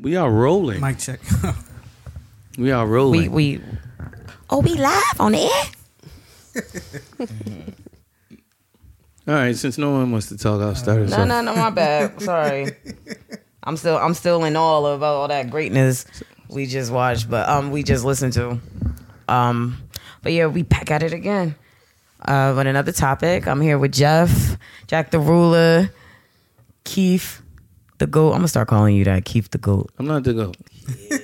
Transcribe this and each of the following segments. We are rolling. Mic check. We are rolling. We live on air. All right, since no one wants to talk, I'll start us off. No, my bad. Sorry, I'm still in awe of all that greatness we just watched, but we just listened to. But yeah, we back at it again on another topic. I'm here with Jeff, Jack the Ruler, Keith the Goat. I'm gonna start calling you that, Keith the Goat. I'm not the Goat. Yeah.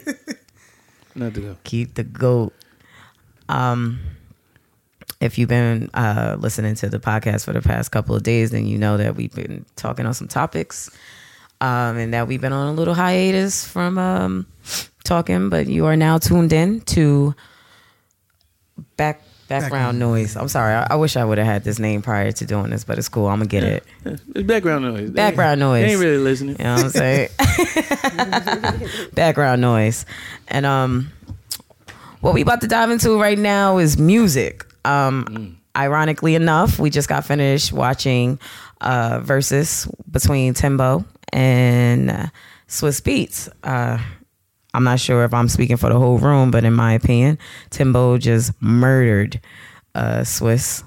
Not the Goat. Keep the Goat. If you've been listening to the podcast for the past couple of days, then you know that we've been talking on some topics and that we've been on a little hiatus from talking, but you are now tuned in to background noise. I'm sorry. I wish I would have had this name prior to doing this, but it's cool. I'm going to get it. It's background noise. They ain't really listening. You know what I'm saying? Background noise. And what we about to dive into right now is music. Ironically enough, we just got finished watching Versus between Timbo and Swizz Beatz. I'm not sure if I'm speaking for the whole room, but in my opinion, Timbo just murdered Swizz.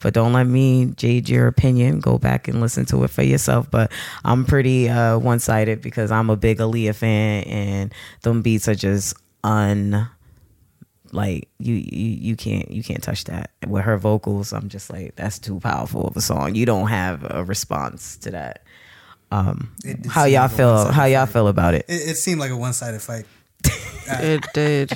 But don't let me jade your opinion. Go back and listen to it for yourself. But I'm pretty one-sided because I'm a big Aaliyah fan, and them beats are just you can't touch that. With her vocals, I'm just like, that's too powerful of a song. You don't have a response to that. How y'all feel about it? It seemed like a one-sided fight. It did.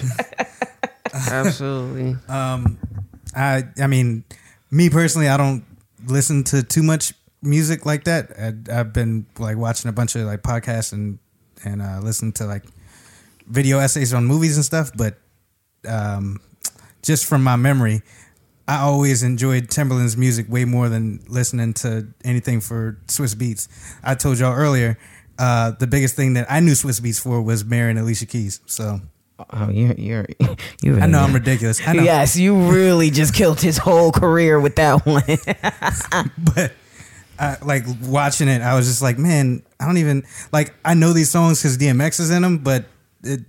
Absolutely. I mean, me personally, I don't listen to too much music like that. I've been like watching a bunch of like podcasts and listening to like video essays on movies and stuff. But just from my memory, I always enjoyed Timbaland's music way more than listening to anything for Swizz Beatz. I told y'all earlier, the biggest thing that I knew Swizz Beatz for was marrying Alicia Keys. So, I know I'm ridiculous. I know. Yes, you really just killed his whole career with that one. But like watching it, I was just like, man, I don't even like. I know these songs because DMX is in them, but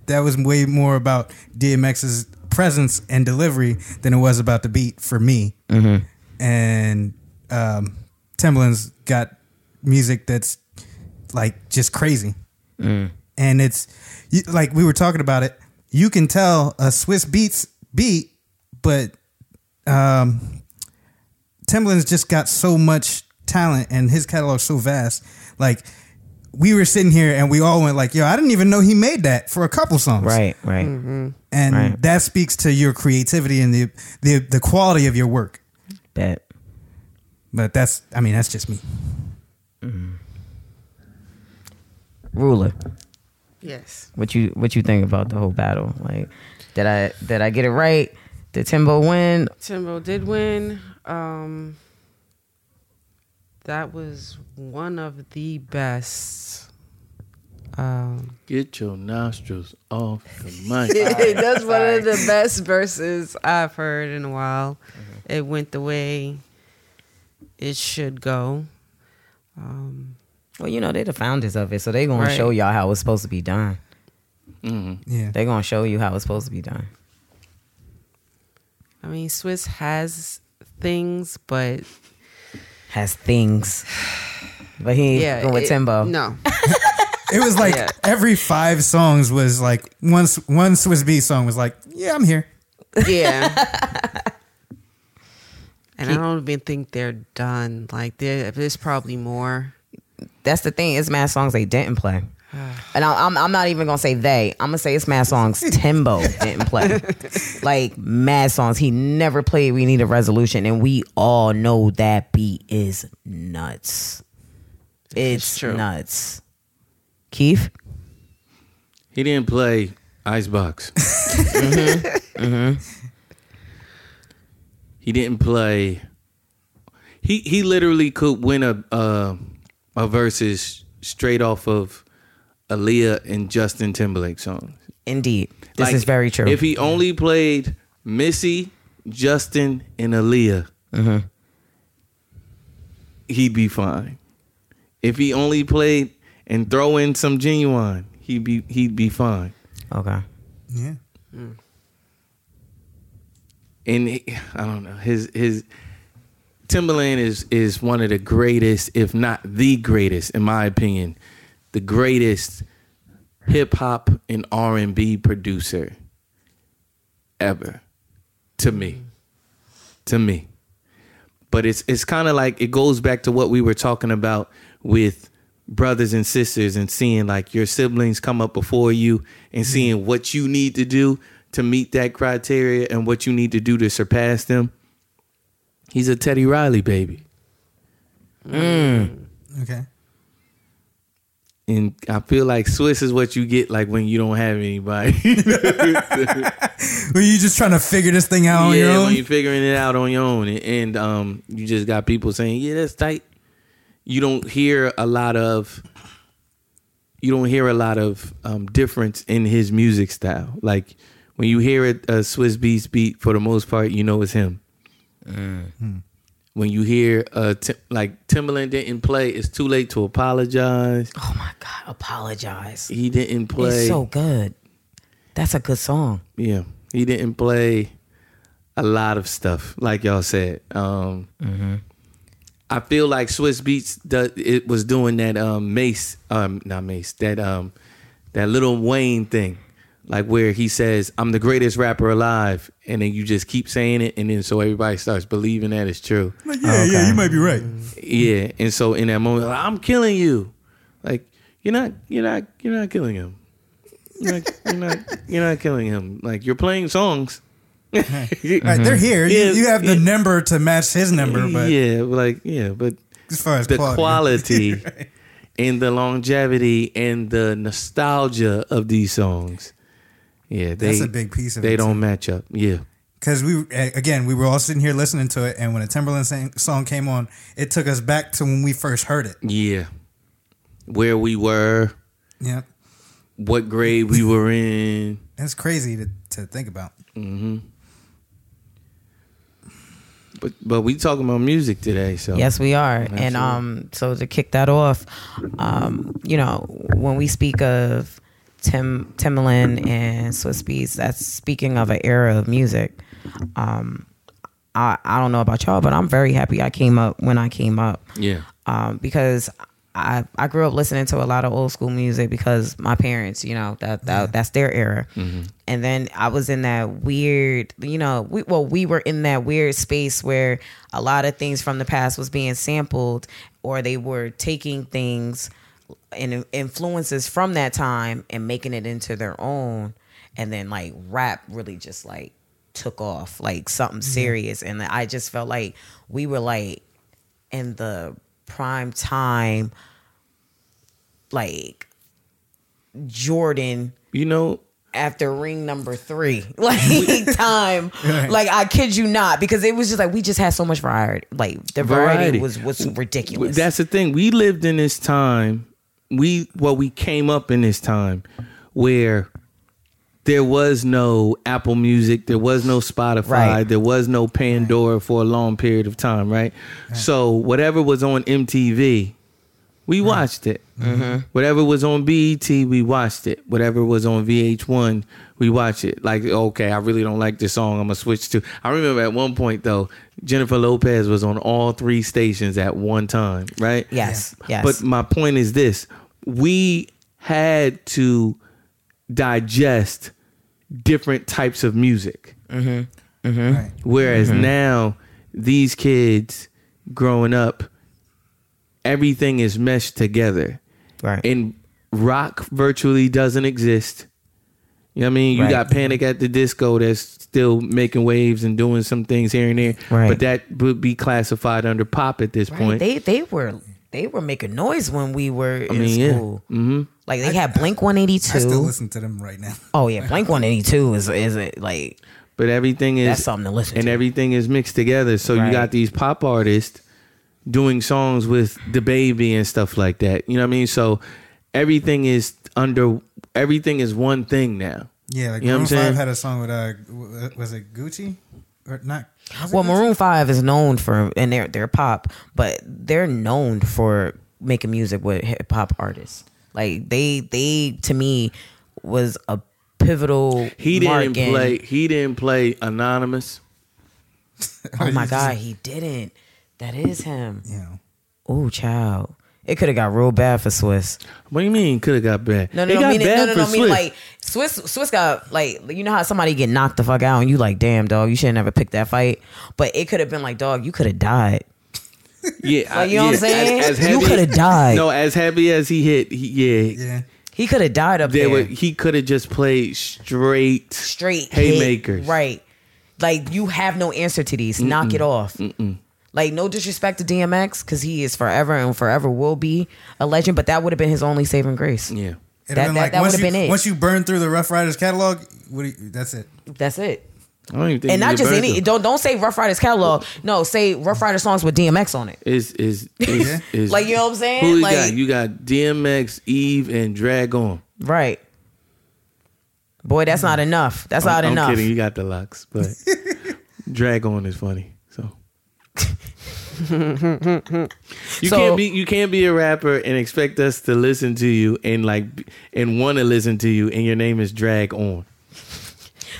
that was way more about DMX's presence and delivery than it was about the beat for me. Mm-hmm. And Timbaland's got music that's like just crazy. And it's like we were talking about it, you can tell a Swizz Beatz beat, but Timbaland's just got so much talent and his catalog's so vast. Like we were sitting here and we all went like, yo, I didn't even know he made that for a couple songs. Right. Mm-hmm. And that speaks to your creativity and the quality of your work. Bet. But that's just me. Mm-hmm. Ruler. Yes. What you think about the whole battle? Like, did I get it right? Did Timbo win? Timbo did win. That was one of the best. Get your nostrils off the mic. That's one of the best verses I've heard in a while. Mm-hmm. It went the way it should go. Well, you know, they're the founders of it, so they're going to show y'all how it's supposed to be done. Mm-hmm. Yeah. They're going to show you how it's supposed to be done. I mean, Swizz has things, but he ain't going with Timbo. No. It was like every 5 songs was like one Swizz Beatz song was like, yeah, I'm here. Yeah. And I don't even think they're done. Like there's probably more. That's the thing. It's mad songs they didn't play. And I'm not even going to say they. I'm going to say it's mad songs Timbo didn't play. Like mad songs. He never played We Need a Resolution. And we all know that beat is nuts. It's true. Nuts. Keith? He didn't play Icebox. Mm-hmm. Mm-hmm. He didn't play. He literally could win a versus straight off of Aaliyah and Justin Timberlake songs. Indeed. This is very true. If he only played Missy, Justin, and Aaliyah, mm-hmm, he'd be fine. If he only played and throw in some Genuine, he'd be fine. Okay. Yeah. Mm. And I don't know, his Timbaland is one of the greatest, if not the greatest, in my opinion, the greatest hip hop and R&B producer ever, to me. To me. But it's kind of like it goes back to what we were talking about with brothers and sisters and seeing like your siblings come up before you and seeing what you need to do to meet that criteria and what you need to do to surpass them. He's a Teddy Riley baby. Mm. Okay. And I feel like Swizz is what you get like when you don't have anybody. When you just trying to figure this thing out on your own. Yeah, when you're figuring it out on your own. And you just got people saying, yeah, that's tight. You don't hear a lot of difference in his music style. Like when you hear a Swizz Beatz beat, for the most part, you know it's him. Mm. When you hear like Timbaland didn't play It's Too Late to Apologize. Oh my God, Apologize. He didn't play. It's so good. That's a good song. Yeah. He didn't play a lot of stuff, like y'all said. Mm-hmm. I feel like Swizz Beatz was doing that that Lil Wayne thing, like where he says, I'm the greatest rapper alive, and then you just keep saying it, and then so everybody starts believing that it's true. Like, yeah, okay. Yeah, you might be right. Yeah, and so in that moment, like, I'm killing you. Like, you're not killing him. You're not killing him. Like, you're playing songs. Mm-hmm. Right, they're here. Yeah, you have the number to match his number, but but as far as the quality right, and the longevity and the nostalgia of these songs, that's a big piece of it. They don't match up, because we were all sitting here listening to it, and when a Timbaland song came on, it took us back to when we first heard it. Yeah, where we were. Yeah, what grade we were in. That's crazy to think about. Mm-hmm. But we talking about music today, so yes, we are. Absolutely. And so to kick that off, when we speak of Timbaland and Swizz Beatz, that's speaking of an era of music. I don't know about y'all, but I'm very happy I came up when I came up. Yeah. Because I grew up listening to a lot of old school music because my parents, that's their era. Mm-hmm. And then I was in that weird, we were in that weird space where a lot of things from the past was being sampled, or they were taking things and influences from that time and making it into their own. And then like rap really just like took off like something serious. Mm-hmm. And I just felt like we were like in the prime time, like Jordan, after ring number 3, like time, right. Like I kid you not, because it was just like we just had so much variety. Like the variety was ridiculous. That's the thing. We lived in this time. We came up in this time where there was no Apple Music, there was no Spotify, right. There was no Pandora for a long period of time, right? So whatever was on MTV, we watched it. Mm-hmm. Whatever was on BET, we watched it. Whatever was on VH1, we watched it. Like, okay, I really don't like this song, I'm gonna switch to. I remember at one point though, Jennifer Lopez was on all 3 stations at one time, right? Yes. But my point is this, we had to digest different types of music. Mm-hmm. Mm-hmm. Right. Whereas now, these kids growing up, everything is meshed together. Right. And rock virtually doesn't exist. You know what I mean? You got Panic! At the Disco that's still making waves and doing some things here and there. Right. But that would be classified under pop at this point. They were making noise when we were in school. Mm-hmm. Like they had Blink-182. I still listen to them right now. Oh yeah, Blink-182 is like. But everything is, that's something to listen to. And everything is mixed together. So right. You got these pop artists doing songs with DaBaby and stuff like that. You know what I mean? So everything is one thing now. Yeah, like, you know, Maroon 5 had a song with was it Gucci or not? Well, Gucci? Maroon 5 is known for, and they're pop, but they're known for making music with hip hop artists. Like they to me was a pivotal. He didn't play Anonymous. Oh my God, he didn't. That is him. Yeah. Oh, child. It could have got real bad for Swizz. What do you mean could have got bad? No, I mean like Swizz got, like, you know how somebody get knocked the fuck out and you like, damn dog, you should have never picked that fight. But it could have been like, dog, you could have died. Yeah, like, you know what I'm saying? As heavy, you could have died. No, as heavy as he hit, yeah. He could have died up there. He could have just played straight haymakers. Hit, right. Like, you have no answer to these. Mm-mm. Knock it off. Mm-mm. Like, no disrespect to DMX, because he is forever and forever will be a legend, but that would have been his only saving grace. Yeah. That would have been it. Once you burn through the Rough Riders catalog, that's it. That's it. I don't even think. And not just any. Don't say Rough Riders catalog. No, say Rough Riders songs with DMX on it. Is like, you know what I'm saying? Who like, you got DMX, Eve, and Drag On. Right. Boy, that's not enough. That's not enough. I'm kidding. You got the locks, but Drag On is funny. You can't be a rapper and expect us to listen to you and want to listen to you and your name is Drag On.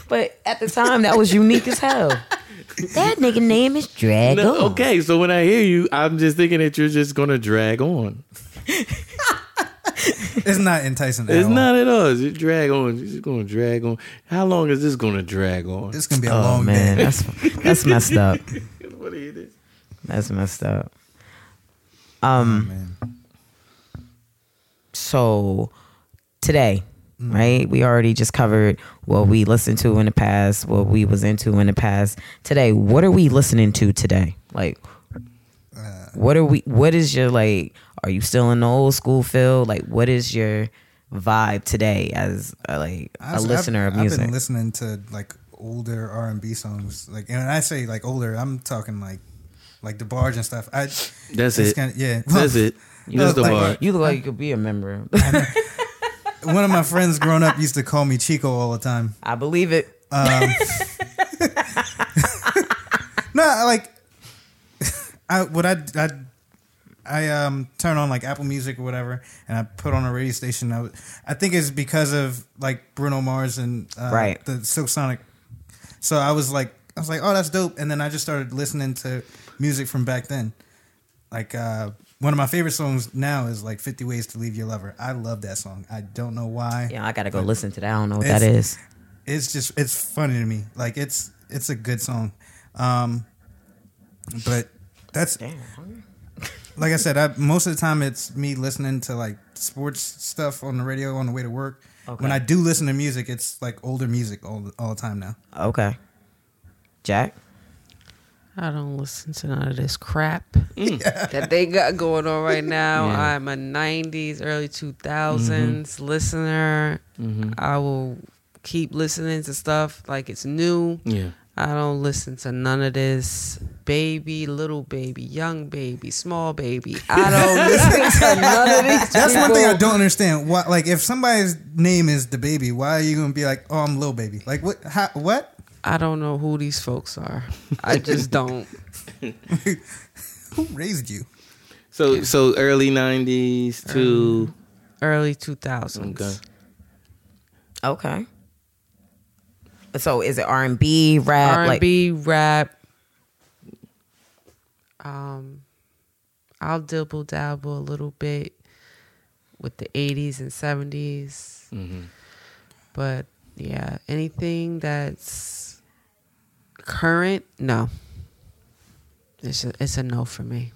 But at the time that was unique as hell. That nigga name is Drag On. Okay, so when I hear you, I'm just thinking that you're just gonna drag on. It's not enticing. It's not at all. It's drag on. It's just gonna drag on. How long is this gonna drag on? It's gonna be a long man. That's messed up. What it is. That's messed up. So today, right? We already just covered what we listened to in the past, what we was into in the past. Today, what are we listening to today? Like, what is your, like, are you still in the old school feel? Like, what is your vibe today as a listener of music? I've been listening to like older R&B songs. Like, and when I say like older, I'm talking like the barge and stuff. You look like you could be a member. One of my friends growing up used to call me Chico all the time. I believe it. I turn on like Apple Music or whatever, and I put on a radio station. I think it's because of like Bruno Mars and the Silk Sonic. So I was like, oh, that's dope. And then I just started listening to music from back then. Like, one of my favorite songs now is like 50 Ways to Leave Your Lover. I love that song. I don't know why. Yeah, I gotta go listen to that. I don't know what that is. It's just, it's funny to me. Like, it's a good song. But that's... Damn. Like I said, most of the time it's me listening to like sports stuff on the radio on the way to work. Okay. When I do listen to music, it's like older music all the time now. Okay. Jack? I don't listen to none of this crap that they got going on right now. Yeah. I'm a 90s, early 2000s listener. Mm-hmm. I will keep listening to stuff like it's new. Yeah. I don't listen to none of this baby, little baby, young baby, small baby. I don't listen to none of these. That's people. One thing I don't understand. Why, like, if somebody's name is DaBaby, why are you gonna be like, oh, I'm Lil Baby? Like, what? How, what? I don't know who these folks are. I just don't. Who raised you? So early 90s to early 2000s. Okay. So is it R&B, rap? R&B, rap. I'll dabble a little bit with the 80s and 70s. Mm-hmm. But yeah, anything that's current, no. It's a no for me.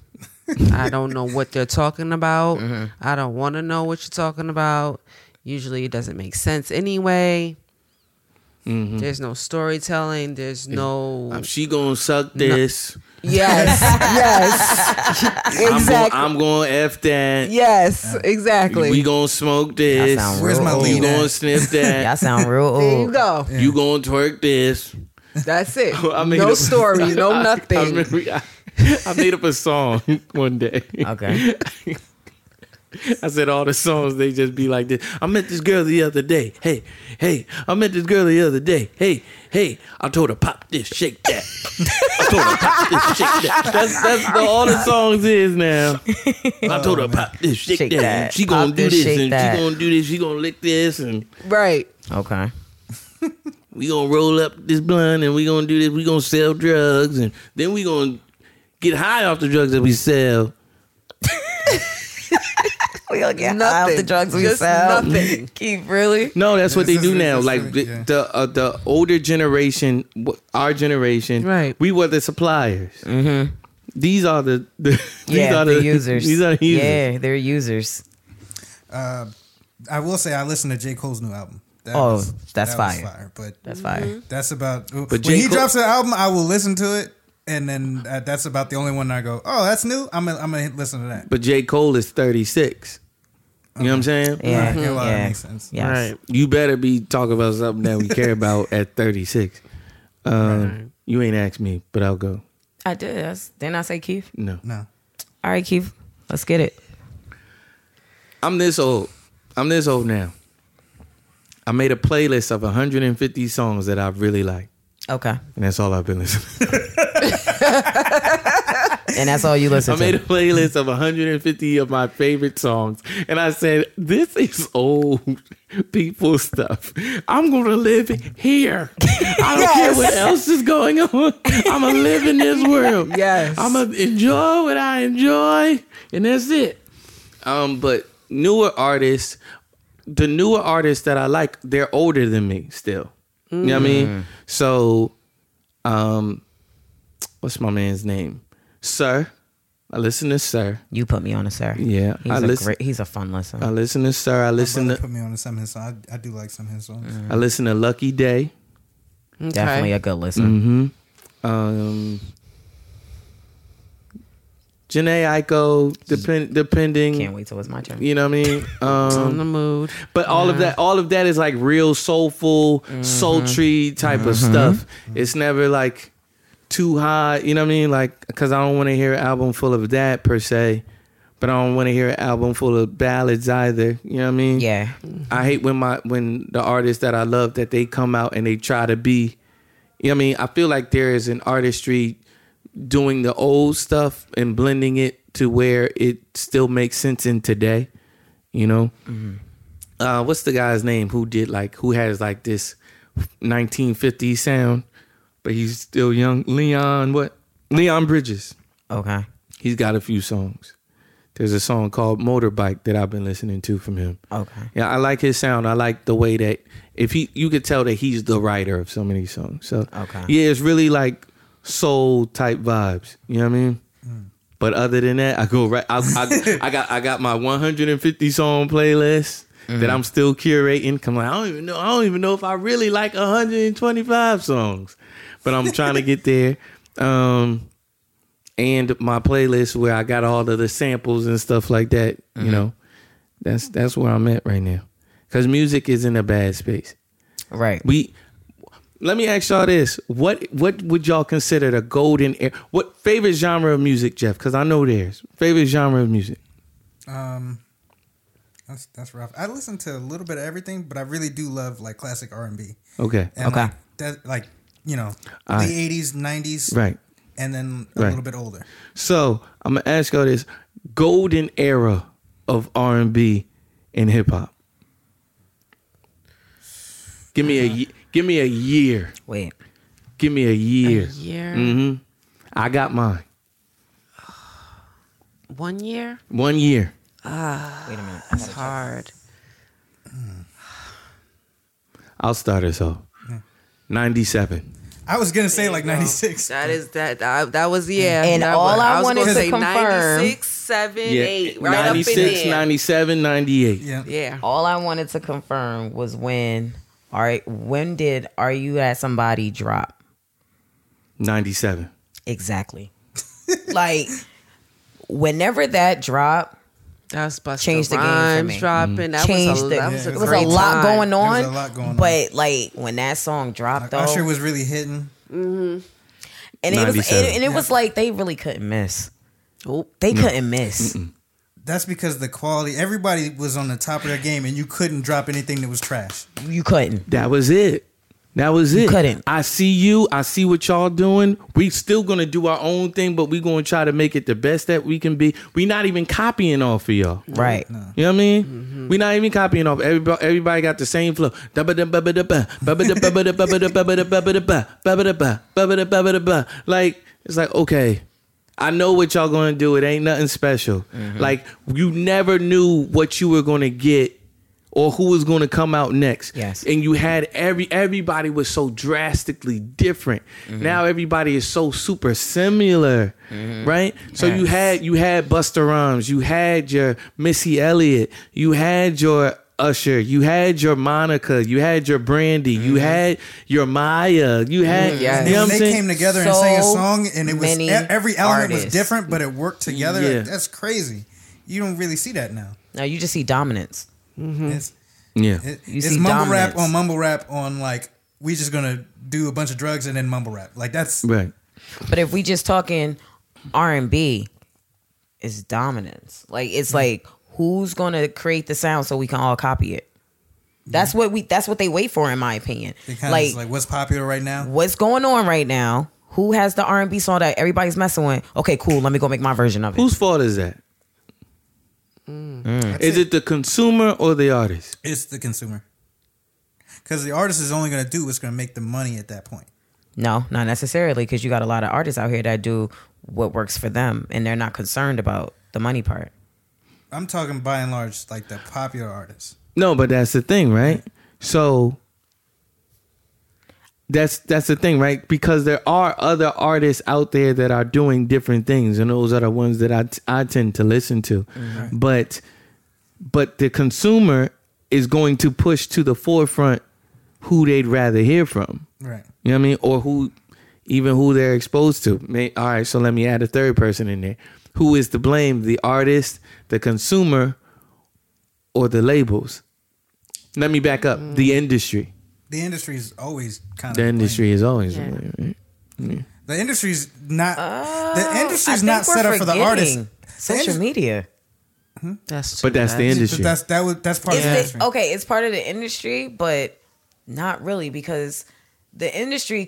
I don't know what they're talking about. Mm-hmm. I don't want to know what you're talking about. Usually it doesn't make sense anyway. Mm-hmm. There's no storytelling. There's no. She gonna suck this. Yes. Yes. Exactly. I'm going F that. Yes, exactly. We going to smoke this. Where's my lead? You going to sniff that. Y'all sound real old. There you go. Yeah. You going to twerk this. That's it. I made no story. No nothing. I made up a song one day. Okay. I said all the songs, they just be like this. I met this girl the other day. Hey, hey. I met this girl the other day. Hey, hey. I told her pop this, shake that. I told her pop this, shake that. That's all the songs is now. I told her pop this, shake that. And she gonna do this and that. She gonna do this. She gonna lick this and right. Okay. We gonna roll up this blunt and we gonna do this. We gonna sell drugs and then we gonna get high off the drugs that we sell. We gonna get nothing. High off the drugs we sell. Nothing. Keep really. No, that's what they do now. Like the older generation, our generation, right? We were the suppliers. Mm-hmm. These are the users. These are the users. Yeah, they're users. I will say I listened to J. Cole's new album. That was fire. But that's fire. That's about. But when J. Cole drops an album, I will listen to it. And then that's about the only one I go, oh, that's new? I'm gonna listen to that. But J. Cole is 36. You know what I'm saying? Yeah. Right. Well, that makes sense. Yes. Right. You better be talking about something that we care about at 36. Right. You ain't asked me, but I'll go. I did. Didn't I say Keith? No. All right, Keith. Let's get it. I'm this old now. I made a playlist of 150 songs that I really like. Okay. And that's all I've been listening to. And that's all you listen to. I made a playlist of 150 of my favorite songs. And I said, this is old people stuff. I'm going to live here. I don't care what else is going on. I'm going to live in this world. Yes. I'm going to enjoy what I enjoy. And that's it. But the newer artists that I like, they're older than me still. You know what I mean? So, what's my man's name? Sir. I listen to Sir. You put me on to Sir. Yeah. He's a fun listen. I listen to Sir. Put me on to some of his songs. I do like some of his songs. I listen to Lucky Daye. Okay. Definitely a good listen. Mm-hmm. Jhené Aiko, depending. Can't wait till it's my turn. You know what I mean? On the mood. But all of that is like real soulful, sultry type of stuff. It's never like too high. You know what I mean? Like, because I don't want to hear an album full of that per se, but I don't want to hear an album full of ballads either. You know what I mean? Yeah. I hate when the artists that I love that they come out and they try to be. You know what I mean? I feel like there is an artistry doing the old stuff and blending it to where it still makes sense in today, you know? Mm-hmm. What's the guy's name who has this 1950s sound, but he's still young? Leon Bridges. Okay. He's got a few songs. There's a song called Motorbike that I've been listening to from him. Okay. Yeah, I like his sound. I like the way that you could tell that he's the writer of so many songs. So okay. Yeah, it's really like soul type vibes, you know what I mean? But other than that, I go right. I got my 150 song playlist that I'm still curating. Come on, I don't even know if I really like 125 songs, but I'm trying to get there. And my playlist where I got all of the samples and stuff like that. Mm-hmm. You know, that's where I'm at right now because music is in a bad space. Right. Let me ask y'all this. What would y'all consider the golden era? What favorite genre of music, Jeff? Because I know theirs. Favorite genre of music? That's rough. I listen to a little bit of everything, but I really do love like classic R&B. Okay. And okay. Like, the 80s, 90s. Right. And then a little bit older. So I'm going to ask y'all this. Golden era of R&B and hip hop. Give me a year. Wait. Give me a year. A year? Mm-hmm. I got mine. 1 year? 1 year. Wait a minute. That's hard. I'll start us off. 97. I was going to say like 96. That is that. That was, yeah. And all I wanted to say confirm. 96, 7, 8. Right 96, up in there. 97, 98. Yeah. All I wanted to confirm was when... All right, when did Are You At Somebody drop? 97. Exactly. Like, whenever that dropped, that's changed the game for me. Dropping. That changed was a, that was a, it was a lot going on. There was a lot going on. But like when that song dropped, like, Usher was really hitting. Mm-hmm. And it was, was like they really couldn't miss. They couldn't miss. Mm-mm. That's because the quality. Everybody was on the top of their game, and you couldn't drop anything that was trash. You couldn't. That was it. That was it. You couldn't. I see you. I see what y'all doing. We still gonna do our own thing, but we gonna try to make it the best that we can be. We not even copying off of y'all, right? No. You know what I mean? Mm-hmm. We not even copying off. Everybody got the same flow. Like it's like okay. I know what y'all gonna do. It ain't nothing special. Mm-hmm. Like you never knew what you were gonna get or who was gonna come out next. Yes. And you had everybody was so drastically different. Mm-hmm. Now everybody is so super similar. Mm-hmm. Right? So yes. you had Busta Rhymes, you had your Missy Elliott, you had your Usher, you had your Monica, you had your Brandy, you had your Maya, you had you know what I'm saying? They came together and sang a song, and it was every element was different, but it worked together. Yeah. That's crazy. You don't really see that now. No, you just see dominance. Mm-hmm. It's mumble rap on mumble rap on like we just gonna do a bunch of drugs and then mumble rap. Like that's right. But if we just talking R&B, it's dominance. Like it's like. Who's gonna create the sound so we can all copy it? That's what we. That's what they wait for, in my opinion. Like what's popular right now? What's going on right now? Who has the R&B song that everybody's messing with? Okay, cool. Let me go make my version of it. Whose fault is that? Is it the consumer or the artist? It's the consumer. Because the artist is only gonna do what's gonna make the money at that point. No, not necessarily. Because you got a lot of artists out here that do what works for them, and they're not concerned about the money part. I'm talking by and large like the popular artists. No, but that's the thing, right? So that's the thing, right? Because there are other artists out there that are doing different things, and those are the ones that I tend to listen to. Mm-hmm. But the consumer is going to push to the forefront who they'd rather hear from. Right. You know what I mean? Or who they're exposed to. All right, so let me add a third person in there. Who is to blame? The artist, the consumer, or the labels? Let me back up. The industry. The industry is always kind of. The industry is always. Yeah. Right? Yeah. The industry's not. The industry's not set up for the artist. Social media. Hmm? That's but that's bad. The industry. That's part of the industry. Okay, it's part of the industry, but not really because the industry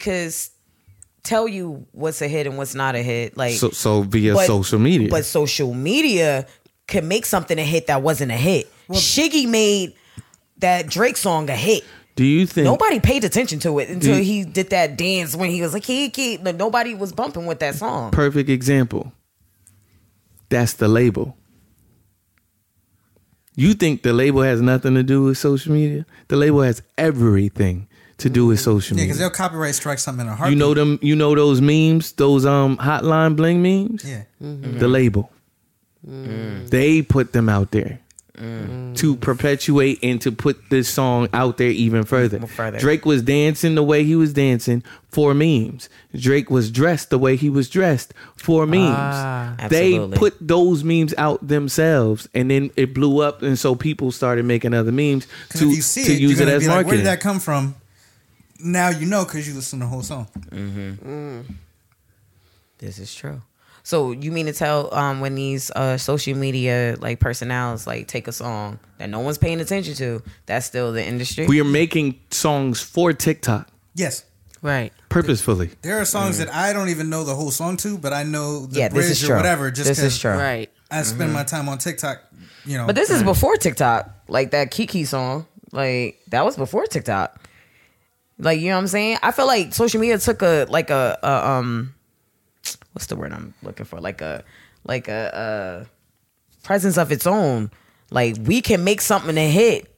tell you what's a hit and what's not a hit. Like so via social media. But social media can make something a hit that wasn't a hit. Well, Shiggy made that Drake song a hit. Do you think nobody paid attention to it until he did that dance when he was like kid? Nobody was bumping with that song. Perfect example. That's the label. You think the label has nothing to do with social media? The label has everything to do with social media. Yeah, because they'll copyright strike something in a heartbeat. You know them. You know those memes, those hotline bling memes. Yeah, mm-hmm. The label. Mm. They put them out there to perpetuate and to put this song out there even further. Drake was dancing the way he was dancing for memes. Drake was dressed the way he was dressed for memes. They put those memes out themselves, and then it blew up, and so people started making other memes use it as marketing. Like, where did that come from? Now you know because you listen to the whole song. Mm-hmm. This is true. So you mean to tell when these social media like personalities like take a song that no one's paying attention to, that's still the industry? We are making songs for TikTok. Yes. Right. Purposefully. There are songs that I don't even know the whole song to, but I know the bridge or whatever. Just this is true. Right. I spend my time on TikTok. You know. But this is before TikTok. Like that Kiki song. Like that was before TikTok. Like, you know what I'm saying? I feel like social media took a what's the word I'm looking for? Like a presence of its own. Like we can make something a hit.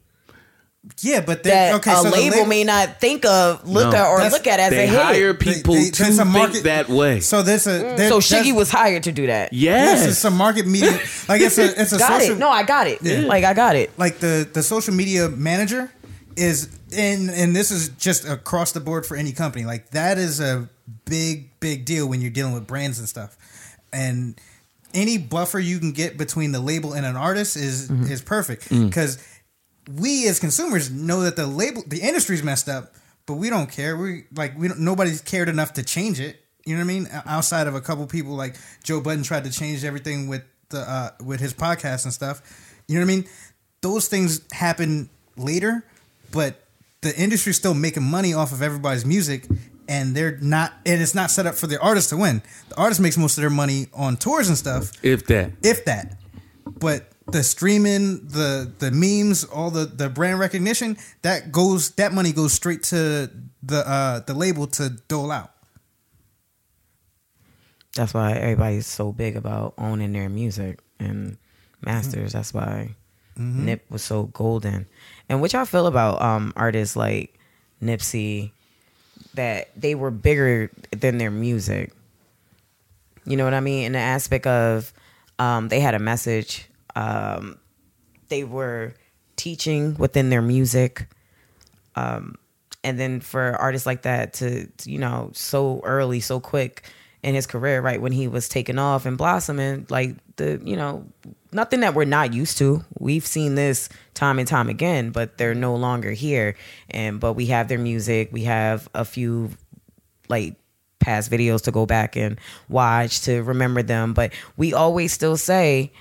Yeah, but the label may not think of look at as a hit. They hire people to think that way. So there's so Shiggy was hired to do that. Yes, it's a market media. Like it's a got social. It. No, I got it. Yeah. Like I got it. Like the social media manager is. And this is just across the board for any company. Like that is a big deal when you're dealing with brands and stuff. and any buffer you can get between the label and an artist is perfect, because we as consumers know that the label, the industry's messed up, but we don't care. Nobody's cared enough to change it. You know what I mean? Outside of a couple people, like Joe Budden tried to change everything with his podcast and stuff. You know what I mean? Those things happen later, but the industry's still making money off of everybody's music, and they're not, and it's not set up for the artist to win. The artist makes most of their money on tours and stuff, if that. But the streaming, the memes, all the brand recognition, that money goes straight to the label to dole out. That's why everybody's so big about owning their music and masters. That's why Nip was so golden. And what y'all feel about artists like Nipsey, that they were bigger than their music? You know what I mean? In the aspect of they had a message. They were teaching within their music. And then for artists like that to, you know, so early, so quick in his career, right when he was taking off and blossoming, like the, you know, nothing that we're not used to. We've seen this time and time again, but they're no longer here. But we have their music. We have a few like past videos to go back and watch to remember them. But we always still say,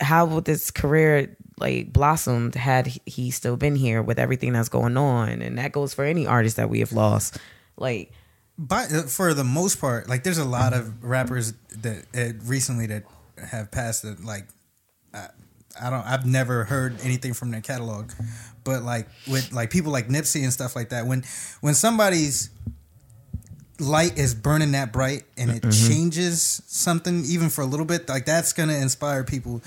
how would this career like blossomed had he still been here with everything that's going on? And that goes for any artist that we have lost. Like, but for the most part, like there's a lot of rappers that recently that have passed that, like I've never heard anything from their catalog, but like with like people like Nipsey and stuff like that, when somebody's light is burning that bright and it changes something even for a little bit, like that's gonna inspire people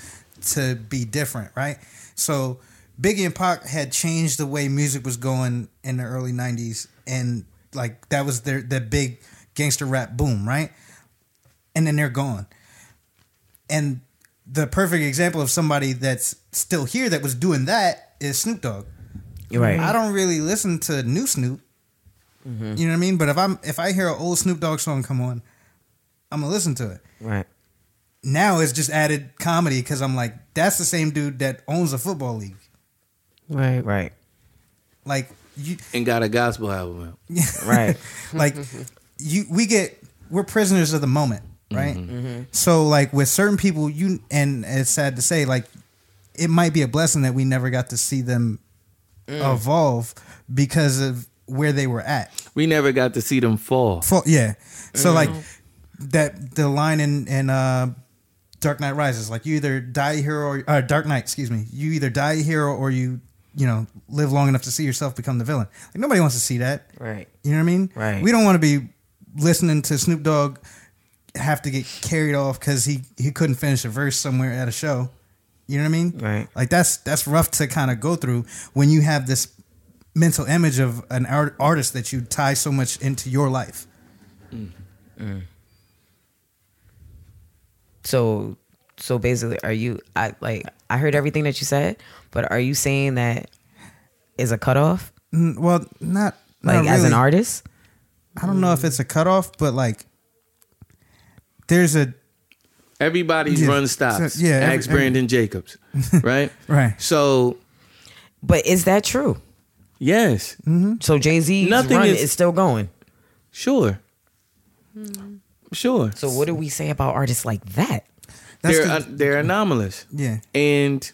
to be different, right? So Biggie and Pac had changed the way music was going in the early 90s, and like that was their big gangster rap boom, right? And then they're gone. And the perfect example of somebody that's still here that was doing that is Snoop Dogg. Right. I don't really listen to new Snoop. Mm-hmm. You know what I mean? But if I hear an old Snoop Dogg song come on, I'm gonna listen to it. Right. Now it's just added comedy because I'm like, that's the same dude that owns a football league. Right. Right. Like. And got a gospel album out. Right. Like we're prisoners of the moment, right? Mm-hmm. So like with certain people, and it's sad to say, like it might be a blessing that we never got to see them evolve because of where they were at. We never got to see them fall. Yeah. So like that the line in Dark Knight Rises, like you either die a hero or Dark Knight, excuse me. You either die a hero or you know, live long enough to see yourself become the villain. Like nobody wants to see that. Right. You know what I mean? Right. We don't want to be listening to Snoop Dogg have to get carried off because he couldn't finish a verse somewhere at a show. You know what I mean? Right. Like that's rough to kind of go through when you have this mental image of an artist that you tie so much into your life. So basically, are you? I heard everything that you said, but are you saying that is a cutoff? Well, not really. As an artist, I don't know if it's a cutoff, but like there's a everybody's run stops. So, yeah, ask Brandon Jacobs, right? Right. So, but is that true? Yes. Mm-hmm. So Jay-Z's run is still going. Sure. Mm-hmm. Sure. So what do we say about artists like that? They're anomalous. Yeah. And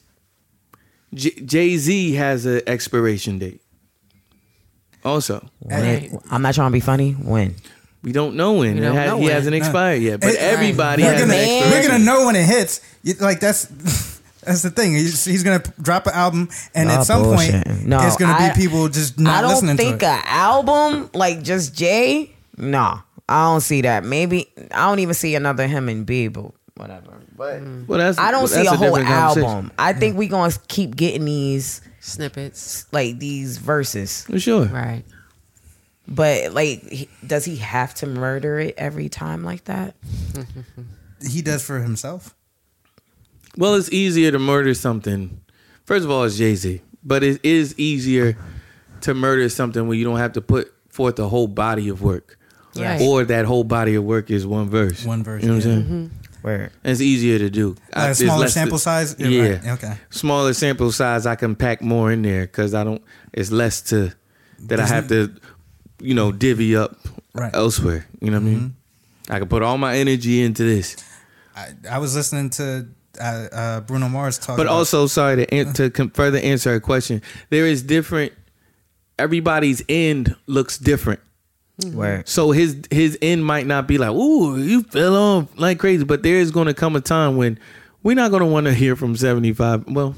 Jay-Z has an expiration date also. I'm not trying to be funny. When? We don't know when. He hasn't expired yet. But everybody has an expiration date. We're going to know when it hits. Like that's the thing. He's going to drop an album, and at some point, it's going to be people just not listening to it. I don't think an album like just Jay, I don't see that. Maybe, I don't even see another him and Bieber. Whatever, but I don't see a whole album. I think we gonna keep getting these snippets, like these verses. For sure, right? But like, does he have to murder it every time like that? He does for himself. Well, it's easier to murder something. First of all, it's Jay-Z, but it is easier to murder something when you don't have to put forth a whole body of work. Right. Or that whole body of work is one verse. One verse. You know what I'm saying? Mm-hmm. Right. And it's easier to do. Like a smaller sample size? Yeah. Right. Okay. Smaller sample size, I can pack more in there because I don't, it's less to, that I have to, you know, divvy up right. elsewhere. You know what mm-hmm. I mean? I can put all my energy into this. I was listening to Bruno Mars talk. But also, sorry, to further answer her question, there is different, everybody's end looks different. Right. So his end might not be like, ooh, you fell off like crazy. But there is going to come a time when we're not going to want to hear from 75. Well,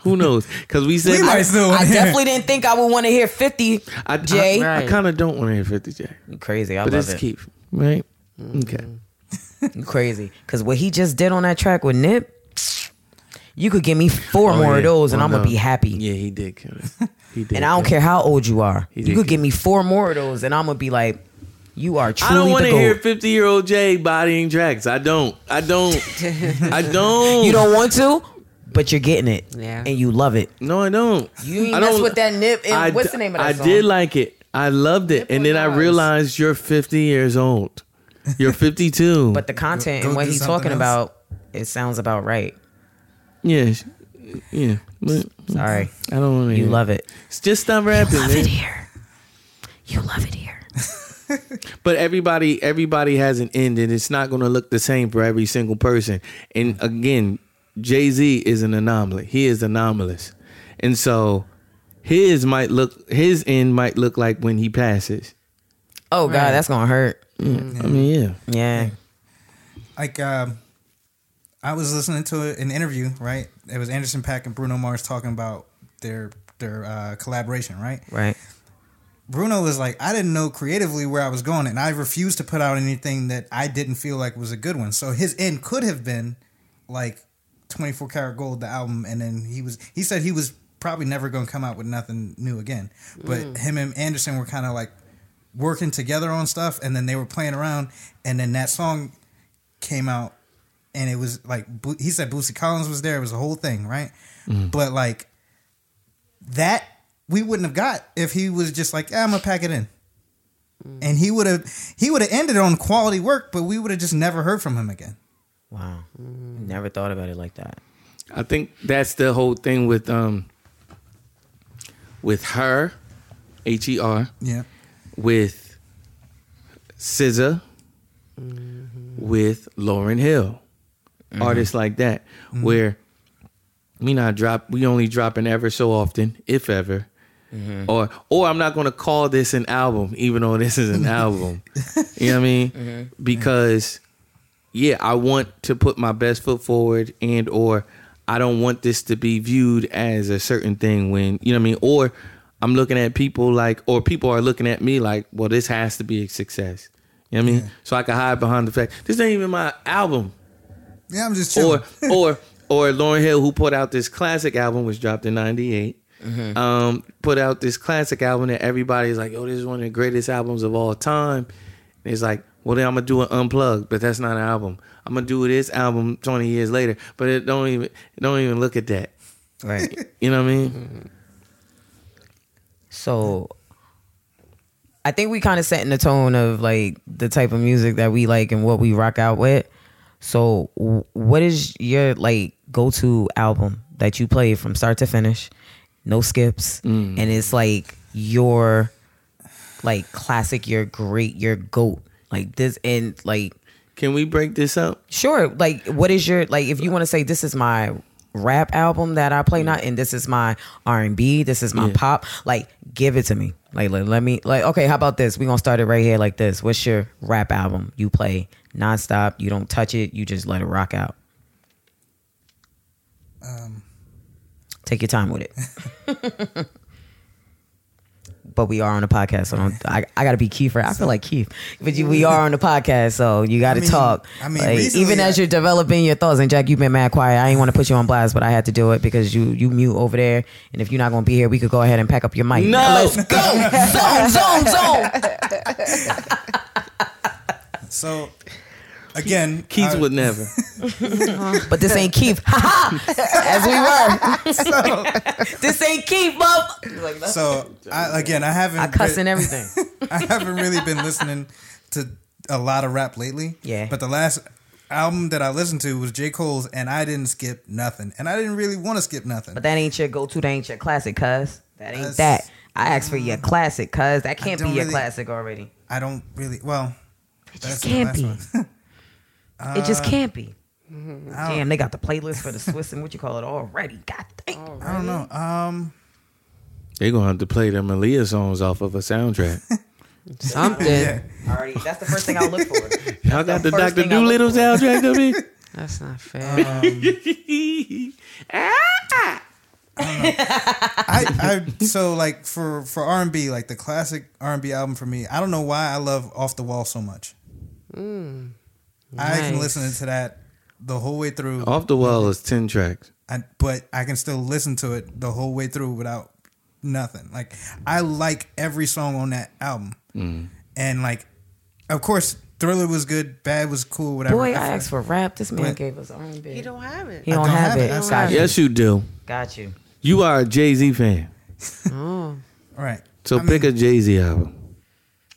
who knows? Because we said I definitely didn't think I would want to hear 50, Jay. I kind of don't want to hear 50, Jay. You're crazy. I but love it. But it's Keith, right? Mm-hmm. Okay. Crazy. Because what he just did on that track with Nip, you could give me four more of those and I'm going to be happy. Yeah, he did kill it. And I don't care how old you are. You could give me four more of those and I'm going to be like, you are truly the GOAT. I don't want to hear 50-year-old Jay bodying tracks. I don't. You don't want to? But you're getting it. Yeah. And you love it. No, I don't. You ain't mess with that Nip. And what's the name of that song? I did like it. I loved it. And then I realized you're 50 years old. You're 52. But the content and what he's talking about, it sounds about right. Yeah. Yeah. Sorry. I don't want to hear. You love it. Just stop rapping, man. You love it here. You love it here. But everybody has an end, and it's not going to look the same for every single person. And again, Jay-Z is an anomaly. He is anomalous. And so his end might look like when he passes. Oh, God, that's going to hurt. Mm-hmm. Yeah. I mean, yeah. Yeah. Like, I was listening to an interview, right? It was Anderson .Paak and Bruno Mars talking about their collaboration, right? Right. Bruno was like, I didn't know creatively where I was going, and I refused to put out anything that I didn't feel like was a good one. So his end could have been like 24 Karat Gold, the album, and then he said he was probably never going to come out with nothing new again. But him and Anderson were kind of like working together on stuff, and then they were playing around, and then that song came out. And it was like, he said Bootsy Collins was there. It was a whole thing, right? Mm. But like that, we wouldn't have got if he was just like, I'm going to pack it in. Mm. And he would have ended on quality work, but we would have just never heard from him again. Wow. Never thought about it like that. I think that's the whole thing with her, H.E.R., yeah, with SZA, with Lauryn Hill. Mm-hmm. Artists like that, mm-hmm, where we only dropping ever so often, if ever, mm-hmm, or I'm not going to call this an album, even though this is an album. You know what I mean? Mm-hmm. Because I want to put my best foot forward, and or I don't want this to be viewed as a certain thing when, you know what I mean? Or I'm looking at people like, or people are looking at me like, well, this has to be a success. You know what I mean? Yeah. So I can hide behind the fact, this ain't even my album. Yeah, I'm just chilling. Or Lauryn Hill, who put out this classic album, which dropped in 98, mm-hmm, put out this classic album that everybody's like, oh, this is one of the greatest albums of all time. And it's like, well, then I'm going to do an Unplugged, but that's not an album. I'm going to do this album 20 years later, but it don't even look at that. Right. You know what I mean? Mm-hmm. So I think we kind of setting the tone of like the type of music that we like and what we rock out with. So what is your like go-to album that you play from start to finish, no skips, and it's like your like classic, your great, your GOAT, like this? And like, can we break this up? Sure. Like, what is your, like, if you want to say this is my rap album that I play, not, and this is my R&B, this is my pop, like, give it to me. Like let me, like, okay, how about this? We're going to start it right here like this. What's your rap album you play nonstop? You don't touch it. You just let it rock out. Take your time with it. But we are on a podcast, so I got to be Keith. I feel like Keith. But we are on the podcast, so you got to talk. I mean, like, recently, even as you're developing your thoughts, and Jack, you've been mad quiet. I ain't want to put you on blast, but I had to do it because you mute over there. And if you're not going to be here, we could go ahead and pack up your mic. No, let's go. Zone. So, again, Keith would never. But this ain't Keith. Ha ha. As we were. So, this ain't Keith, bub. So I haven't. I cuss and everything. I haven't really been listening to a lot of rap lately. Yeah. But the last album that I listened to was J. Cole's, and I didn't skip nothing. And I didn't really want to skip nothing. But that ain't your go-to. That ain't your classic, cuz. That ain't that. I asked for your classic, cuz. That can't be your classic already. I don't really. Well, it just can't be. It just can't be. Damn, they got the playlist for the Swiss and what you call it already. God dang. Already? I don't know. They gonna have to play them Aaliyah songs off of a soundtrack. Something. Yeah. Already, that's the first thing I look for. That's y'all got the Dr. Doolittle soundtrack to me. That's not fair. I so like for R&B, like the classic R&B album for me, I don't know why I love Off the Wall so much. Nice. I can listen to that the whole way through. Off the Wall is 10 tracks. But I can still listen to it the whole way through without nothing. Like, I like every song on that album. And like, of course, Thriller was good, Bad was cool, whatever. Boy, I asked for rap. This man gave us R&B. He don't have it. He don't have it. Yes, you do. Got you. You are a Jay-Z fan. Oh. All right. So pick a Jay-Z album.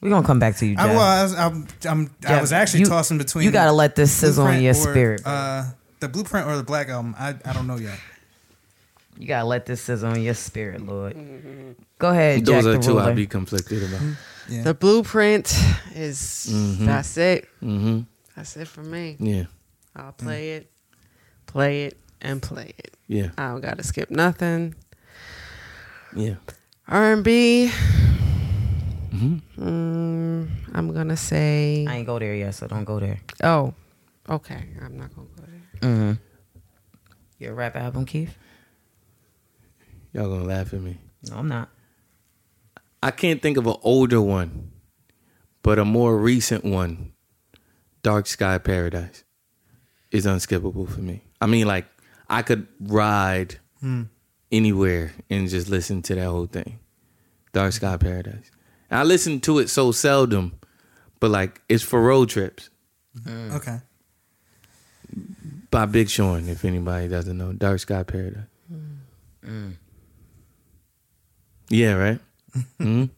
We're going to come back to you, Jeff. I was actually tossing between... You got to let this sizzle in your spirit. The Blueprint or the Black Album. I don't know yet. You got to let this sizzle in your spirit, Lord. Go ahead, Jack the Ruler. Those are two I'd be conflicted about. Yeah. The Blueprint is... That's it. That's it for me. Yeah. I'll play it. Yeah. I don't got to skip nothing. Yeah. R&B... I'm gonna say I ain't go there yet, so don't go there. Oh, okay, I'm not gonna go there. Your rap album, Keith? Y'all gonna laugh at me. No, I'm not. I can't think of an older one, but a more recent one, Dark Sky Paradise, is unskippable for me. I mean, like, I could ride anywhere and just listen to that whole thing. Dark Sky Paradise. I listen to it so seldom, but like, it's for road trips. Okay. By Big Sean, if anybody doesn't know, Dark Sky Paradise. Yeah, right? And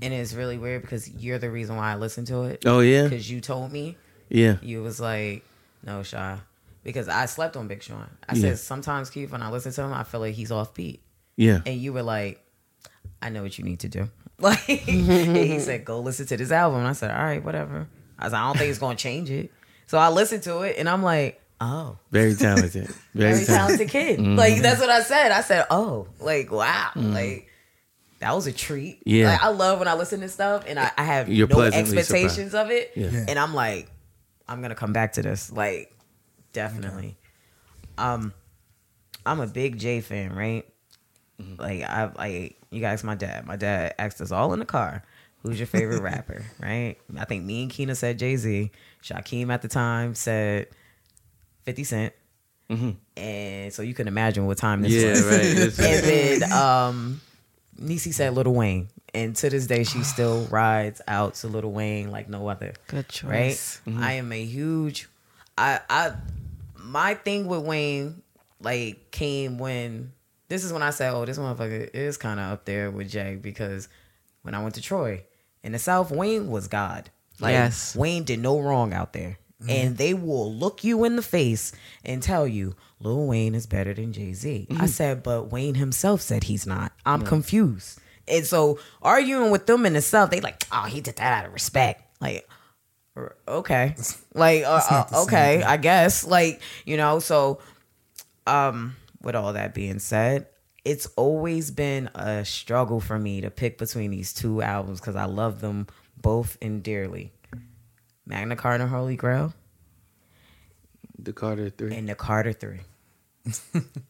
it's really weird because you're the reason why I listen to it. Oh, yeah? Because you told me. Yeah. You was like, no, Sha. Because I slept on Big Sean. I said, sometimes, Keith, when I listen to him, I feel like he's offbeat. Yeah. And you were like, I know what you need to do. Like, he said, go listen to this album. And I said, all right, whatever. I was like, I don't think it's going to change it. So I listened to it, and I'm like, oh. Very talented. Very talented kid. Like, that's what I said. I said, oh, like, wow. Like, that was a treat. Yeah. Like, I love when I listen to stuff, and I have no expectations of it. Yeah. And I'm like, I'm going to come back to this. Like, definitely. I'm a big Jay fan, right? Like, you guys, my dad asked us all in the car, who's your favorite rapper, right? I think me and Keena said Jay-Z. Shakeem at the time said 50 Cent. And so you can imagine what time this was. Right. And then Niecy said Lil Wayne. And to this day, she still rides out to Lil Wayne like no other. Good choice. Right? I am a huge... My thing with Wayne, like, came when... This is when I said, oh, this motherfucker is kind of up there with Jay, because when I went to Troy in the South, Wayne was God. Like, yes. Wayne did no wrong out there. And they will look you in the face and tell you, Lil Wayne is better than Jay-Z. I said, but Wayne himself said he's not. I'm confused. And so arguing with them in the South, they like, oh, he did that out of respect. Like, okay. Like, okay, I guess. Like, you know, so... With all that being said, it's always been a struggle for me to pick between these two albums because I love them both endearly. Magna Carta, Holy Grail. The Carter 3. And the Carter 3.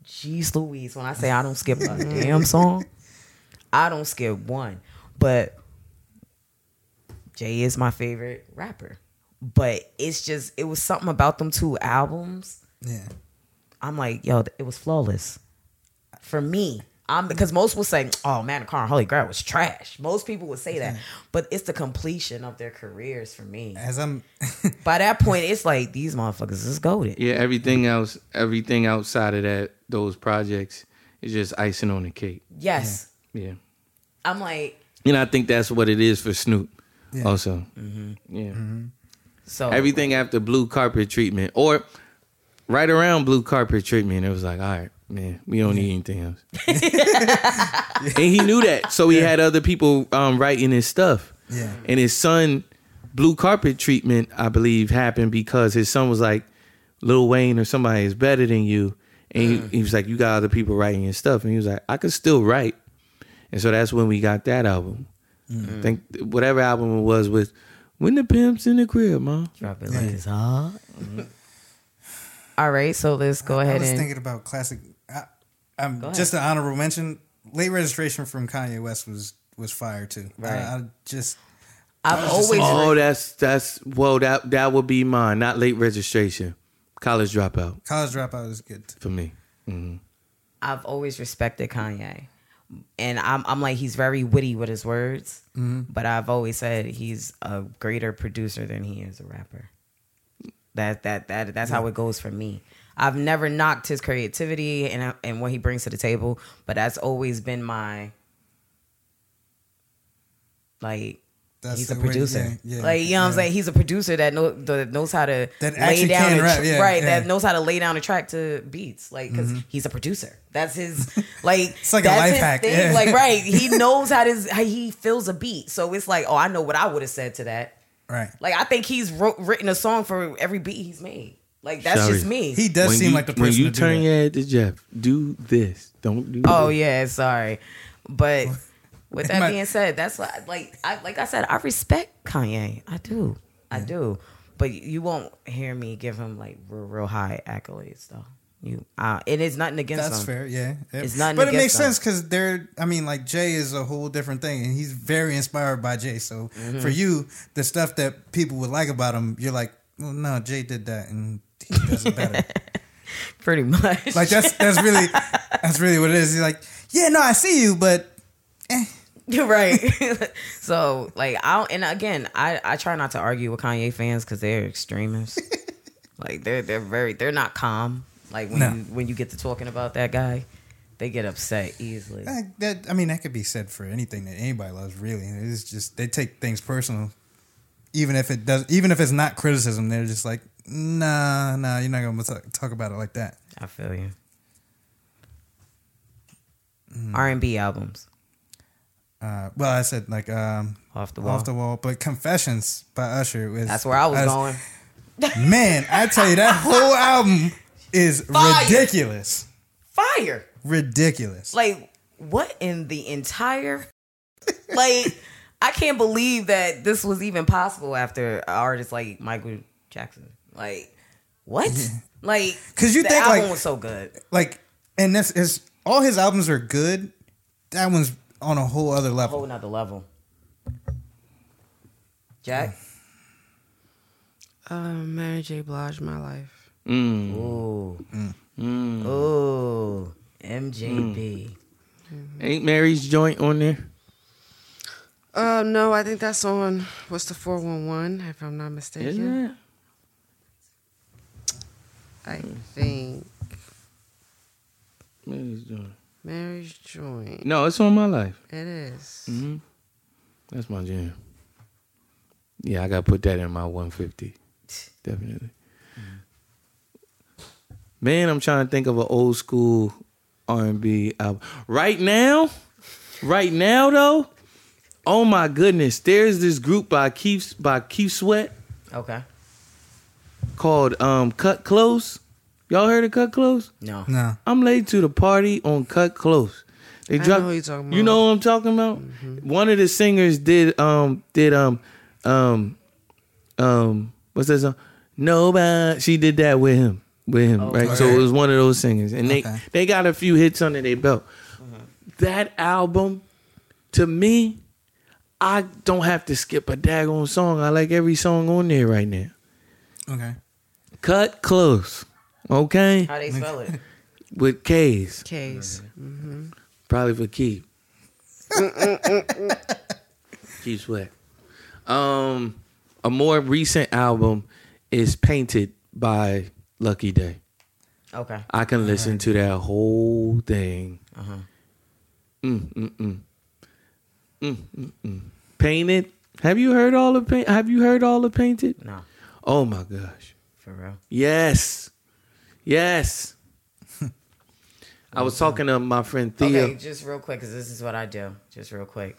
Jeez Louise, when I say I don't skip a damn song, I don't skip one. But Jay is my favorite rapper. But it's just, it was something about them two albums. Yeah. I'm like, yo, it was flawless for me. Because most will say, oh, Magna Carta, Holy Grail was trash. Most people would say that, but it's the completion of their careers for me. As I'm by that point, it's like these motherfuckers is goated. Yeah, everything outside of that, those projects is just icing on the cake. Yes. Yeah. I'm like, and I think that's what it is for Snoop. Yeah. Also. Mm-hmm. Yeah. Mm-hmm. So everything after blue carpet treatment, or right around blue carpet treatment, it was like, all right, man, we don't need anything else. And he knew that, so he had other people writing his stuff. Yeah. And his son, blue carpet treatment, I believe, happened because his son was like, Lil Wayne or somebody is better than you. And he was like, you got other people writing your stuff. And he was like, I could still write. And so that's when we got that album. Mm-hmm. I think whatever album it was with, When the Pimp's in the Crib, Mom. Drop it like it's hot. Mm-hmm. All right, so let's go ahead and... I was thinking about classic... just an honorable mention. Late Registration from Kanye West was fire, too. Right. That would be mine. Not Late Registration. College Dropout. College Dropout is good for me. Mm-hmm. I've always respected Kanye, and I'm like, he's very witty with his words, but I've always said he's a greater producer than he is a rapper. That's how it goes for me. I've never knocked his creativity and what he brings to the table, but that's always been my like. That's he's a producer. Yeah, like, you know what I'm saying? He's a producer that knows how to lay down a track. Yeah, right, yeah. That knows how to lay down a track to beats. Like, because he's a producer. That's his, like... It's like that's a life hack. Yeah. Like, right. He knows how he feels a beat. So it's like, oh, I know what I would have said to that. Right. Like, I think he's written a song for every beat he's made. Like, that's just me. He does seem like the person to do that. When you turn your head to Jeff, do this. Don't do this. Oh, yeah, sorry. But... With that being said, that's why, like I said, I respect Kanye. I do. But you won't hear me give him like real high accolades though. It is nothing against him. That's fair, yeah. It's nothing against him. But it makes sense because Jay is a whole different thing, and he's very inspired by Jay. So for you, the stuff that people would like about him, you're like, well, no, Jay did that, and he does it better. Pretty much. Like that's really what it is. He's like, yeah, no, I see you, but. Right. So like I try not to argue with Kanye fans because they're extremists. Like they're not calm. Like when you get to talking about that guy, they get upset easily. That could be said for anything that anybody loves. Really, it's just they take things personal, even if it's not criticism. They're just like, nah, you're not gonna talk about it like that. I feel you. R&B albums. I said like off the wall, but Confessions by Usher was. That's where I was going. Man, I tell you, that whole album is ridiculous. Fire. Ridiculous. Like what in the entire? Like I can't believe that this was even possible after an artist like Michael Jackson. Like what? Yeah. Like because you think album was so good. Like and this is all his albums are good. That one's. On a whole other level. Whole nother level. Jack? Mary J. Blige, My Life. Mm. Ooh. Mm. Mm. Ooh. MJB. Mm. Ain't Mary's joint on there? No, I think that's on, what's the 411, if I'm not mistaken. Isn't it? I think. Mary's joint. Mary's joint. No, it's on My Life. It is. Mm-hmm. That's my jam. Yeah, I gotta put that in my 150. Definitely. Mm-hmm. Man, I'm trying to think of an old school R&B album. Right now though, oh my goodness, there's this group by Keith Sweat. Okay. Called Cut Close. Y'all heard of Cut Close? No. I'm late to the party on Cut Close. They dropped, I know what you're talking about. You know what I'm talking about? Mm-hmm. One of the singers did what's that song? Nobody. She did that with him, oh, right? Okay. So it was one of those singers, and they got a few hits under their belt. Uh-huh. That album, to me, I don't have to skip a daggone song. I like every song on there right now. Okay. Cut Close. Okay. How they spell it? With K's. K's. Mm-hmm. Probably for Keith. Keith Sweat. A more recent album is Painted by Lucky Daye. Okay. I can listen to that whole thing. Uh-huh. Painted Have you heard all of Painted? No. Oh my gosh. For real? Yes. Yes. I was talking to my friend Thea. Okay, just real quick, because this is what I do. Just real quick.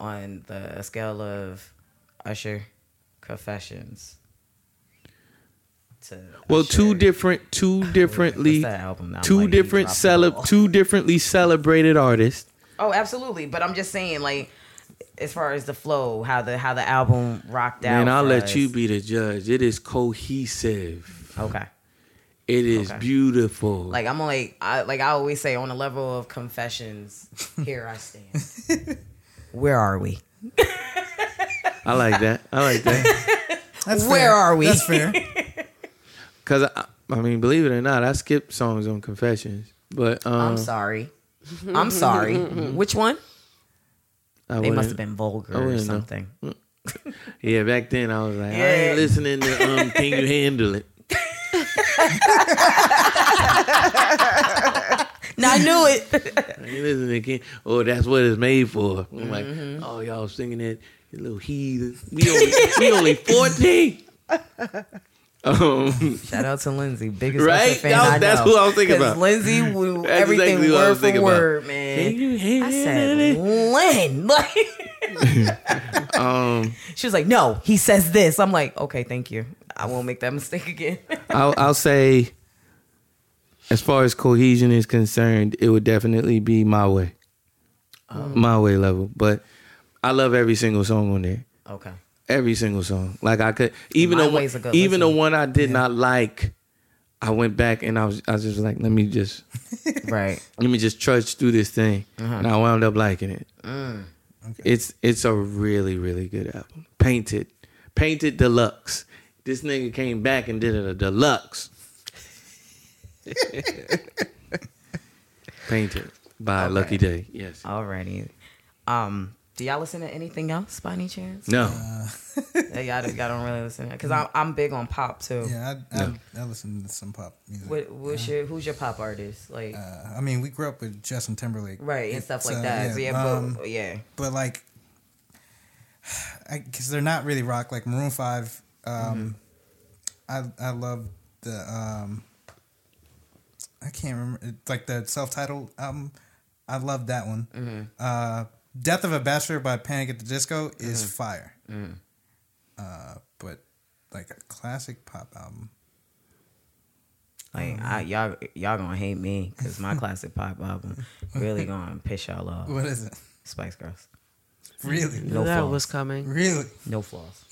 On the scale of Usher Confessions. Well, two differently celebrated artists. Oh, absolutely. But I'm just saying, like, as far as the flow, how the album rocked out. And I'll let you be the judge. It is cohesive. Okay. It is beautiful. Like I always say, on the level of Confessions, here I stand. Where are we? I like that. That's Where fair. Are we? That's fair. Because, I mean, believe it or not, I skipped songs on Confessions. But I'm sorry. Which one? They must have been vulgar or something. Yeah, back then I was like, I ain't listening to Can You Handle It? Now I knew it. I ain't listening to that's what it's made for. I'm like, oh, y'all singing that, you little heathen. We only 14. Shout out to Lindsay, biggest Usher fan I know. That's who I was thinking about. Lindsay, everything exactly word for word, about. Man. I said, Lynn, like, she was like, "No, he says this." I'm like, "Okay, thank you. I won't make that mistake again." I'll say, as far as cohesion is concerned, it would definitely be My Way, My Way level. But I love every single song on there. Okay. Every single song. Like I could, even the one I did not like, I went back and I was just like, let me just trudge through this thing, and I wound up liking it. Mm. Okay. It's a really, really good album. Painted Deluxe. This nigga came back and did it a deluxe. Painted by Lucky Daye. Yes. Alrighty. Do y'all listen to anything else by any chance? No. Y'all don't really listen to it? Because I'm big on pop, too. Yeah, I listen to some pop music. Who's your pop artist? Like, I mean, we grew up with Justin Timberlake. Right, and stuff like that. Yeah, so But, like, because they're not really rock. Like, Maroon 5, I love the, I can't remember. It's like the self-titled album. I love that one. Mm-hmm. Death of a Bachelor by Panic! At the Disco is fire. Mm. But like a classic pop album. Like y'all gonna hate me because my classic pop album really gonna piss y'all off. What is it? Spice Girls. Really? No flaws. That was coming. Really? No flaws.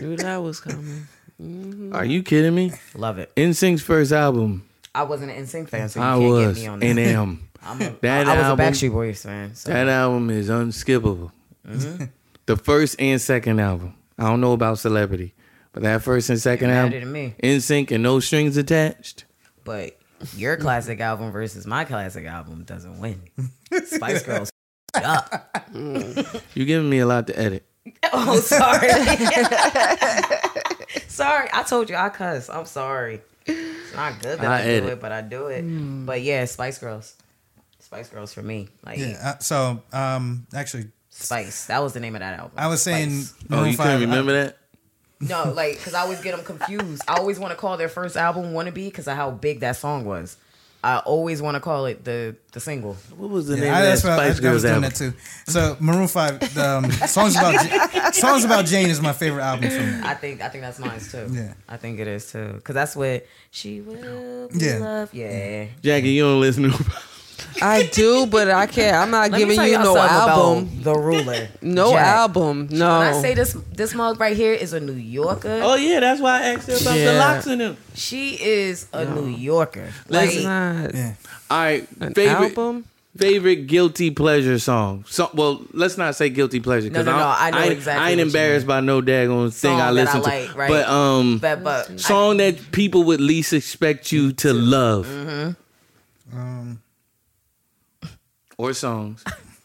Knew that was coming. Mm-hmm. Are you kidding me? Love it. NSYNC's first album. I wasn't an NSYNC fan, so you can't get me on that. I was a Backstreet Boys fan. So. That album is unskippable. Mm-hmm. The first and second album. I don't know about Celebrity, but that first and second album, NSYNC and No Strings Attached. But your classic album versus my classic album doesn't win. Spice Girls up. You're giving me a lot to edit. Oh, sorry. Sorry, I told you I cuss. I'm sorry. It's not good that I do it. Mm. But yeah, Spice Girls. Spice Girls for me. Like, yeah. So, actually, Spice. That was the name of that album. I was saying, oh, you couldn't remember that? No, like, because I always get them confused. I always want to call their first album "Wannabe" because of how big that song was. I always want to call it the single. What was the name of that Spice Girls album? I was doing that too. So Maroon 5, the, Songs About Jane is my favorite album from them. I think that's mine too. Yeah. I think it is too. Because that's what She Will Be Loved. Yeah. Jackie, you don't listen to I do, but I can't. I'm not giving you no album. The Ruler. No Jack. Album. No. When I say this mug right here is a New Yorker. Oh, yeah. That's why I asked her about the locks in them. She is a New Yorker. Listen. Like, all right. Favorite guilty pleasure song. So, well, let's not say guilty pleasure. No. I know exactly. I ain't embarrassed by no daggone thing I listen to. Like, right? But, song that people would least expect you to love. Mm-hmm. Or songs.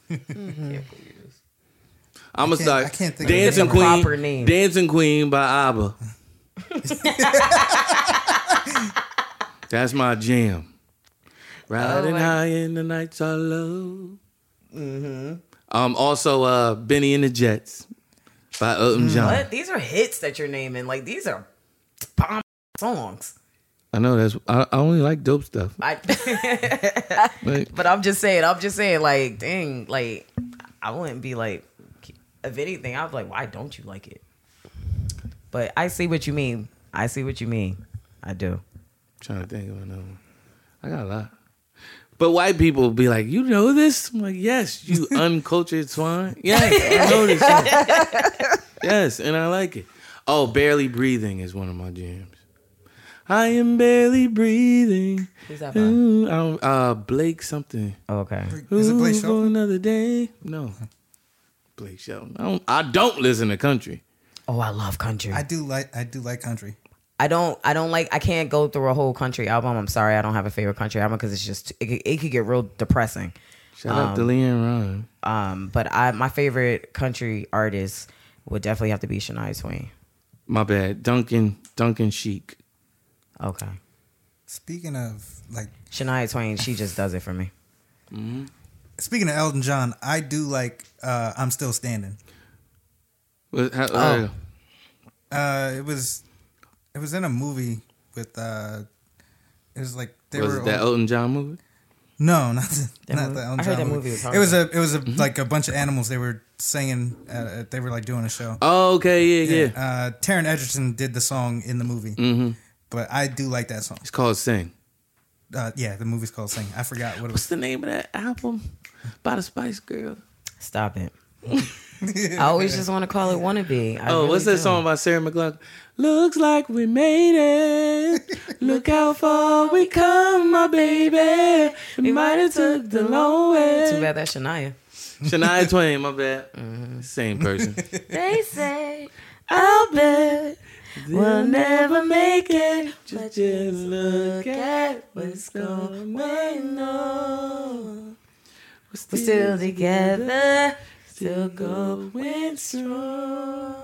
I'm gonna start. I can't think Dancing of Queen, proper name. Dancing Queen by ABBA. That's my jam. Riding high and the nights are low. Mm-hmm. Also, Benny and the Jets. by Elton John. What? These are hits that you're naming. Like, these are bomb songs. I know. I only like dope stuff. But I'm just saying, like, dang, like, I wouldn't be like, if anything, I'd be like, why don't you like it? But I see what you mean. I do. I'm trying to think of another one. I got a lot. But white people be like, you know this? I'm like, yes, you uncultured swine. Yes, I know this one. Yes, and I like it. Oh, Barely Breathing is one of my jams. I am barely breathing. Who's that by? Blake something. Oh, okay. Is it Blake Shelton? Another day. No. Blake Shelton. I don't listen to country. Oh, I love country. I do like country. I can't go through a whole country album. I'm sorry, I don't have a favorite country album because it's just it could get real depressing. Shout out to Lee and Ron. But my favorite country artist would definitely have to be Shania Twain. My bad, Duncan Sheik. Okay. Speaking of like Shania Twain, she just does it for me. Mm-hmm. Speaking of Elton John, I do like "I'm Still Standing." It was in a movie with it was like they was were it that Elton John movie? No, not the Elton John. I heard that movie was hard. It was like a bunch of animals they were singing. They were like doing a show. Oh, okay, yeah. Taron Egerton did the song in the movie, but I do like that song. It's called Sing. Yeah, the movie's called Sing. I forgot what it was. What's the name of that album by the Spice Girls? Stop it. I always just want to call it Wannabe. What's that song by Sarah McLachlan? Looks like we made it. Look how far we come, my baby. We might have took the long way. Too bad that's Shania. Shania Twain, my bad. Same person. They say, I'll bet we'll never make it. Just look at what's going on. We're still together. Still going strong.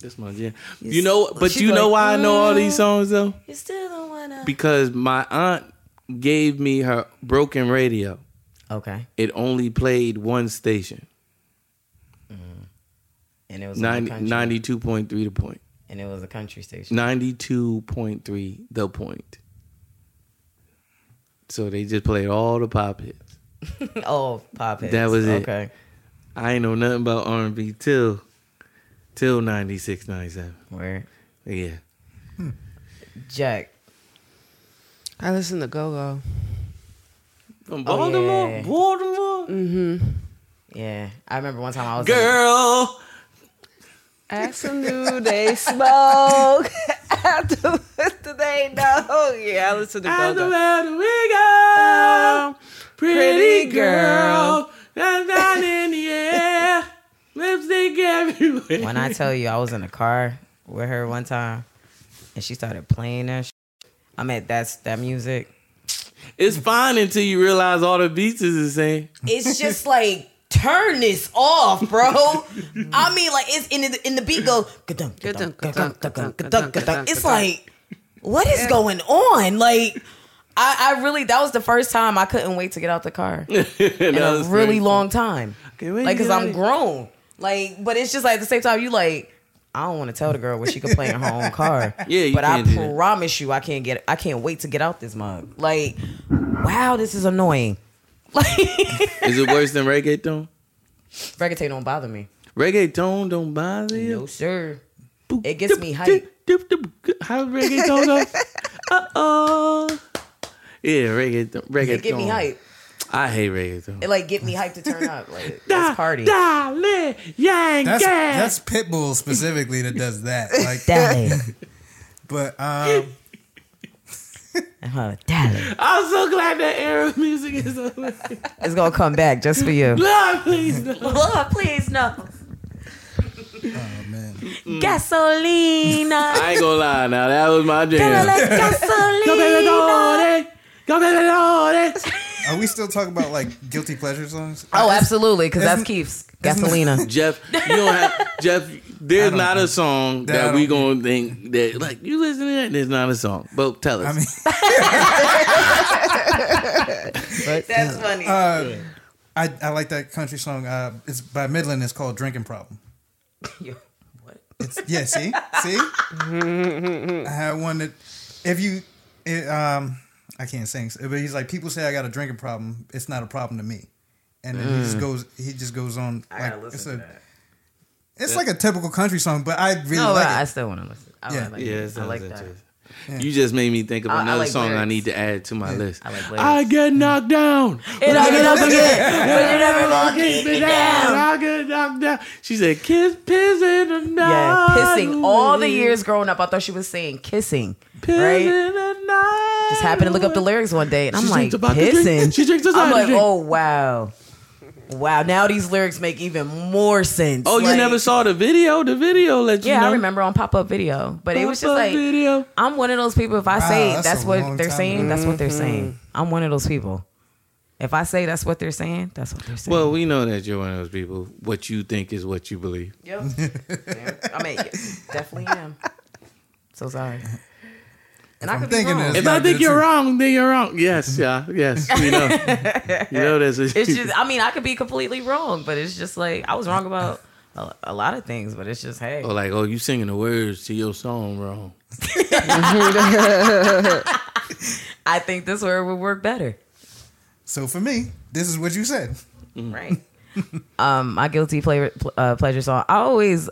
That's my jam. You know, but you know why I know all these songs though? You still don't wanna. Because my aunt gave me her broken radio. Okay. It only played one station. And it was 92.3 The Point. And it was a country station. 92.3 The Point. So they just played all the pop hits. That was it. Okay. I ain't know nothing about R&B till 96, 97. Where? Yeah. Jack. I listen to Go-Go. From Baltimore? Yeah. Baltimore? Mm-hmm. Yeah. I remember one time I was girl! Ask them do they smoke? After do they know? Yeah, I listen to Go-Go. After pretty girl. That's not in the air. Lipstick everywhere. When I tell you I was in a car with her one time and she started playing that shit, I mean, that music. It's fine until you realize all the beats is the same. It's just like, turn this off, bro. I mean, like, it's in the beat goes, it's like, what is going on? Like, I really, that was the first time I couldn't wait to get out the car in a really long time. Like, because I'm grown. Like, but it's just like at the same time, you like, I don't want to tell the girl what she could play in her own car. Yeah, but I promise you, I can't wait to get out this mug. Like, wow, this is annoying. Like, is it worse than reggaeton? Reggaeton don't bother me. Reggaeton don't bother you? No, sir. It gets me hype. How reggaeton goes? Uh-oh. Yeah, reggaeton. It get me hype. I hate reggaeton. It like get me hype to turn up. Like let's party. That's Pitbull specifically that does that. Like that. But I'm so glad that era of music is over. It's gonna come back just for you. Lord, please no. Lord, please no. Oh man. Gasolina. I ain't gonna lie now. That was my jam. Gasolina. Are we still talking about like guilty pleasure songs? Oh, absolutely, because that's Keith's Gasolina. Jeff, you don't have Jeff. There's not a song that we gonna think that like you listen to that. There's not a song, but tell us. I mean, that's funny. I like that country song. It's by Midland. It's called "Drinking Problem." It's, yeah, see? See? I had one that, if you, it, I can't sing, but he's like, people say I got a drinking problem. It's not a problem to me. And then he just goes on. Like, I gotta listen to that. It's like a typical country song, but I really like it. I still want to listen. I like that. Yeah. You just made me think of another song lyrics I need to add to my list. I get knocked down, and I get up again, but you never gonna keep me down. I get knocked down. She said, "Kiss, pissing and night." Yeah, pissing. All the years growing up, I thought she was saying kissing. Pissing and night. Just happened to look up the lyrics one day, and I'm like, pissing. She drinks. I'm like, oh wow. Wow, now these lyrics make even more sense. Oh, like, you never saw the video? The video let you know. Yeah, I remember on Pop-Up Video. But it was just like, video. I'm one of those people, if I say that's what they're saying, that's what they're saying. I'm one of those people. If I say that's what they're saying, that's what they're saying. Well, we know that you're one of those people. What you think is what you believe. Yep. I mean, definitely am. So sorry. And I could be wrong. If I think you're wrong, then you're wrong. Yes, yeah, yes. You know, this is. It's just, I mean, I could be completely wrong, but it's just like I was wrong about a lot of things. But it's just, hey, or like, you singing the words to your song wrong. I think this word would work better. So for me, this is what you said, right? My guilty pleasure song. I always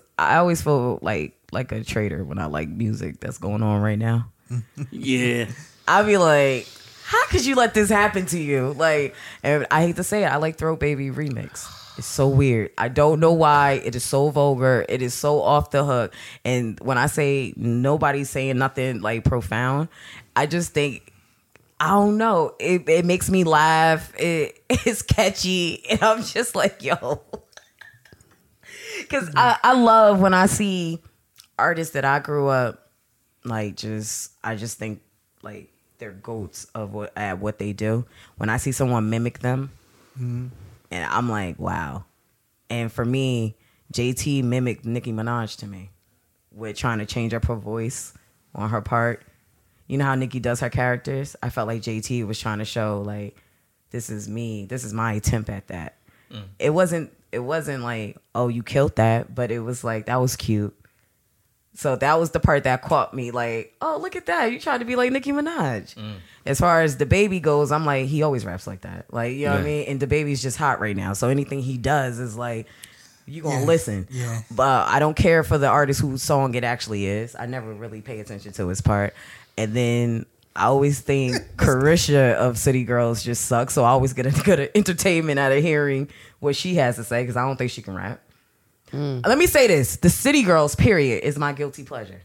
feel like a traitor when I like music that's going on right now. Yeah, I'd be like, how could you let this happen to you? Like, and I hate to say it, I like Throw Baby Remix. It's so weird. I don't know why. It is so vulgar. It is so off the hook. And when I say nobody's saying nothing like profound, I just think, I don't know. It makes me laugh. It's catchy. And I'm just like, yo. Because I love when I see artists that I grew up like, just, I just think like they're goats of what they do. When I see someone mimic them, and I'm like, wow. And for me, JT mimicked Nicki Minaj to me with trying to change up her voice on her part. You know how Nicki does her characters? I felt like JT was trying to show like, this is me. This is my attempt at that. It wasn't like, oh, you killed that, but it was like, that was cute. So that was the part that caught me, like, oh, look at that. You trying to be like Nicki Minaj. As far as DaBaby goes, I'm like, he always raps like that. Like, you know what I mean? And DaBaby's just hot right now. So anything he does is like, you going to listen. Yeah. But I don't care for the artist whose song it actually is. I never really pay attention to his part. And then I always think Carisha of City Girls just sucks. So I always get a good entertainment out of hearing what she has to say because I don't think she can rap. Let me say this. The City Girls, period, is my guilty pleasure.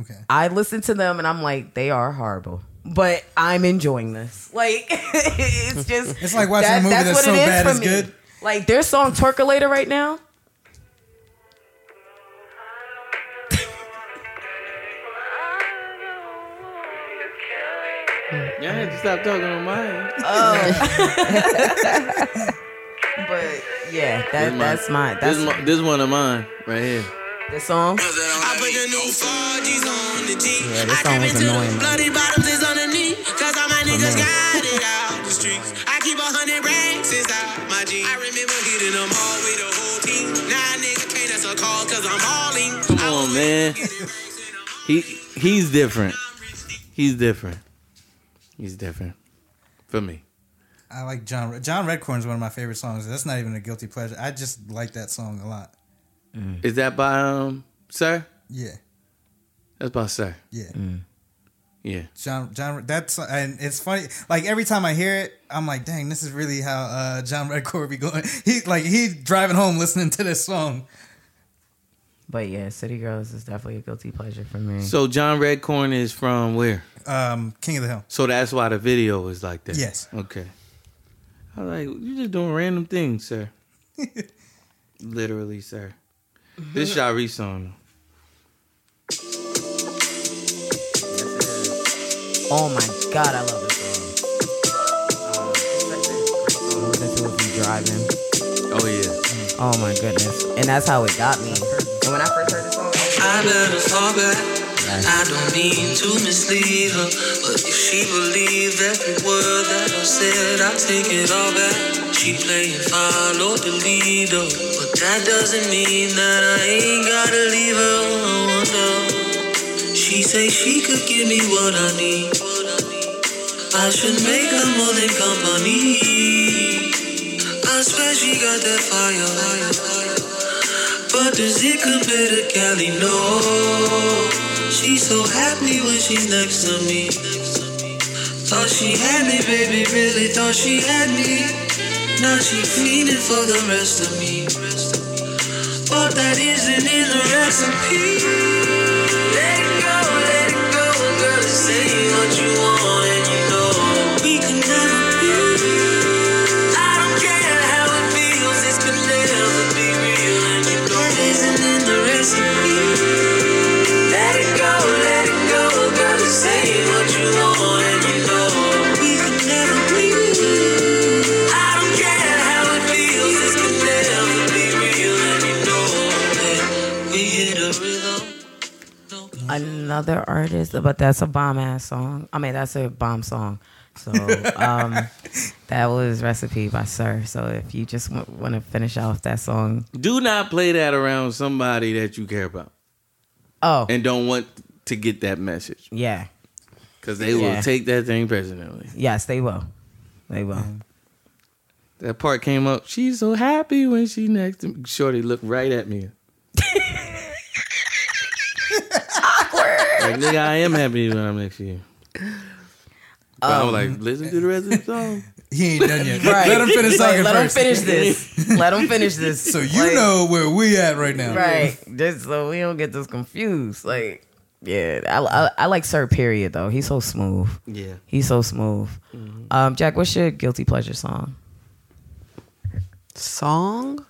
Okay. I listen to them and I'm like, they are horrible. But I'm enjoying this. Like, it's just... It's like watching a movie that's so bad it's good. Like, their song, Twerkulator, right now. Y'all had to stop talking on mine. Oh. But yeah, that's one of mine right here. This song. I put the new 4Gs on the G. Yeah, this song was annoying. Bloody bottoms is underneath, cause all my niggas got it out the streets. I keep 100 racks inside my G. I remember hitting them all with the whole team. Now nigga can't that's a call cause I'm hauling. Come on, man. He's different. He's different. For me. I like John Redcorn is one of my favorite songs. That's not even a guilty pleasure. I just like that song a lot. Is that by Sir? Yeah, that's by Sir. Yeah, yeah. John. That's, and it's funny. Like every time I hear it, I'm like, dang, this is really how John Redcorn be going. He driving home listening to this song. But yeah, City Girls is definitely a guilty pleasure for me. So John Redcorn is from where? King of the Hill. So that's why the video is like that. Yes. Okay. I was like, you're just doing random things, sir. Literally, sir. This is Shari's song. Oh my God, I love this song. I listen to it when driving. Oh yeah. Oh my goodness. And that's how it got me. And when I first heard this song, I never saw that. I don't mean to mislead her, but if she believed every word that I said, I take it all back. She playing follow the leader, but That doesn't mean that I ain't gotta leave her alone, though. She say she could give me what I need. I should make her more than company. I swear she got that fire. But does it compare to Cali? No. She's so happy when she's next to me. Thought she had me, baby, really thought she had me. Now she fiending for the rest of me. But that isn't in the recipe. Let it go, girl, say what you want and you know we can never be. I don't care how it feels, this could never be real and you know that isn't in the recipe. Let it go, girl, say what you want and you know we can never be. I don't care how it feels, this could never be real and you know that we hit a rhythm. Another artist, but that's a bomb ass song. I mean, that's a bomb song. So that was Recipe by Sir. So if you just want to finish off that song. Do not play that around somebody that you care about. Oh. And don't want to get that message. Yeah. Because they will take that thing personally. Yes, they will. They will. That part came up. She's so happy when she next to me. Shorty looked right at me. Awkward. Like, nigga, I am happy when I'm next to you. I'm like, listen to the rest of the song. He ain't done yet. Right. Let him finish talking first. Let him finish this. So you know where we at right now. Right. Just so we don't get this confused. Like, yeah. I like Sir period, though. He's so smooth. Yeah. He's so smooth. Mm-hmm. Jack, what's your guilty pleasure song? Song?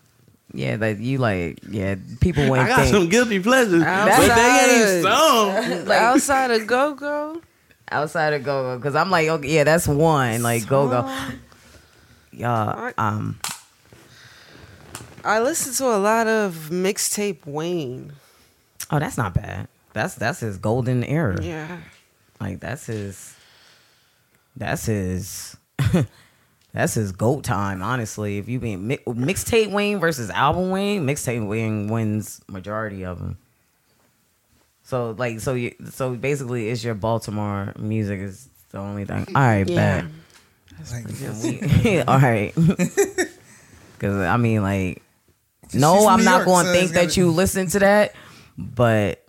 Yeah, that you like. Yeah, people went. I got some guilty pleasures, but they ain't song. Like, outside of Go-Go? Outside of Go-Go, because I'm like, okay, yeah, that's one. Like song. Go-Go, y'all. I listen to a lot of mixtape Wayne. Oh, that's not bad. That's his golden era. Yeah, like that's his that's his GOAT time. Honestly, if you being mixtape Wayne versus album Wayne, mixtape Wayne wins majority of them. So like so basically, it's your Baltimore music is the only thing. All right, yeah. Bad. All right, because I mean, like, no, I'm not going to think that you listen to that, but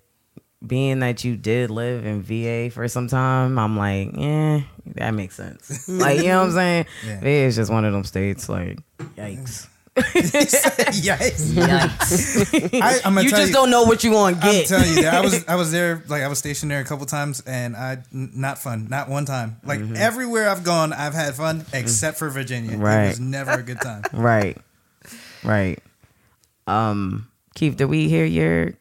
being that you did live in VA for some time, I'm like, that makes sense. Like, you know what I'm saying? Yeah. VA is just one of them states. Like, yikes. Yikes. You don't know what you want to get. I'm telling you that I was there, like I was stationed there a couple times and not fun, not one time. Like everywhere I've gone, I've had fun except for Virginia. Right. It was never a good time. Right. Keith, did we hear your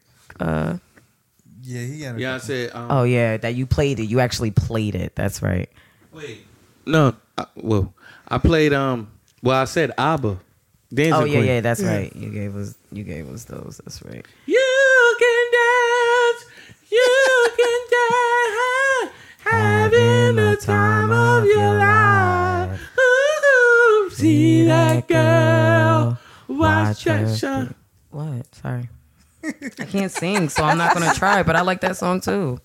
Yeah, he got it. Yeah, I said oh yeah, that you played it. You actually played it. That's right. Wait. No. I played I said ABBA. Dancing Queen. Yeah, that's right. You gave us those. That's right. You can dance. You can dance. Having the time of your life. Ooh, see that girl. Watch that show. What? Sorry. I can't sing, so I'm not going to try, but I like that song too.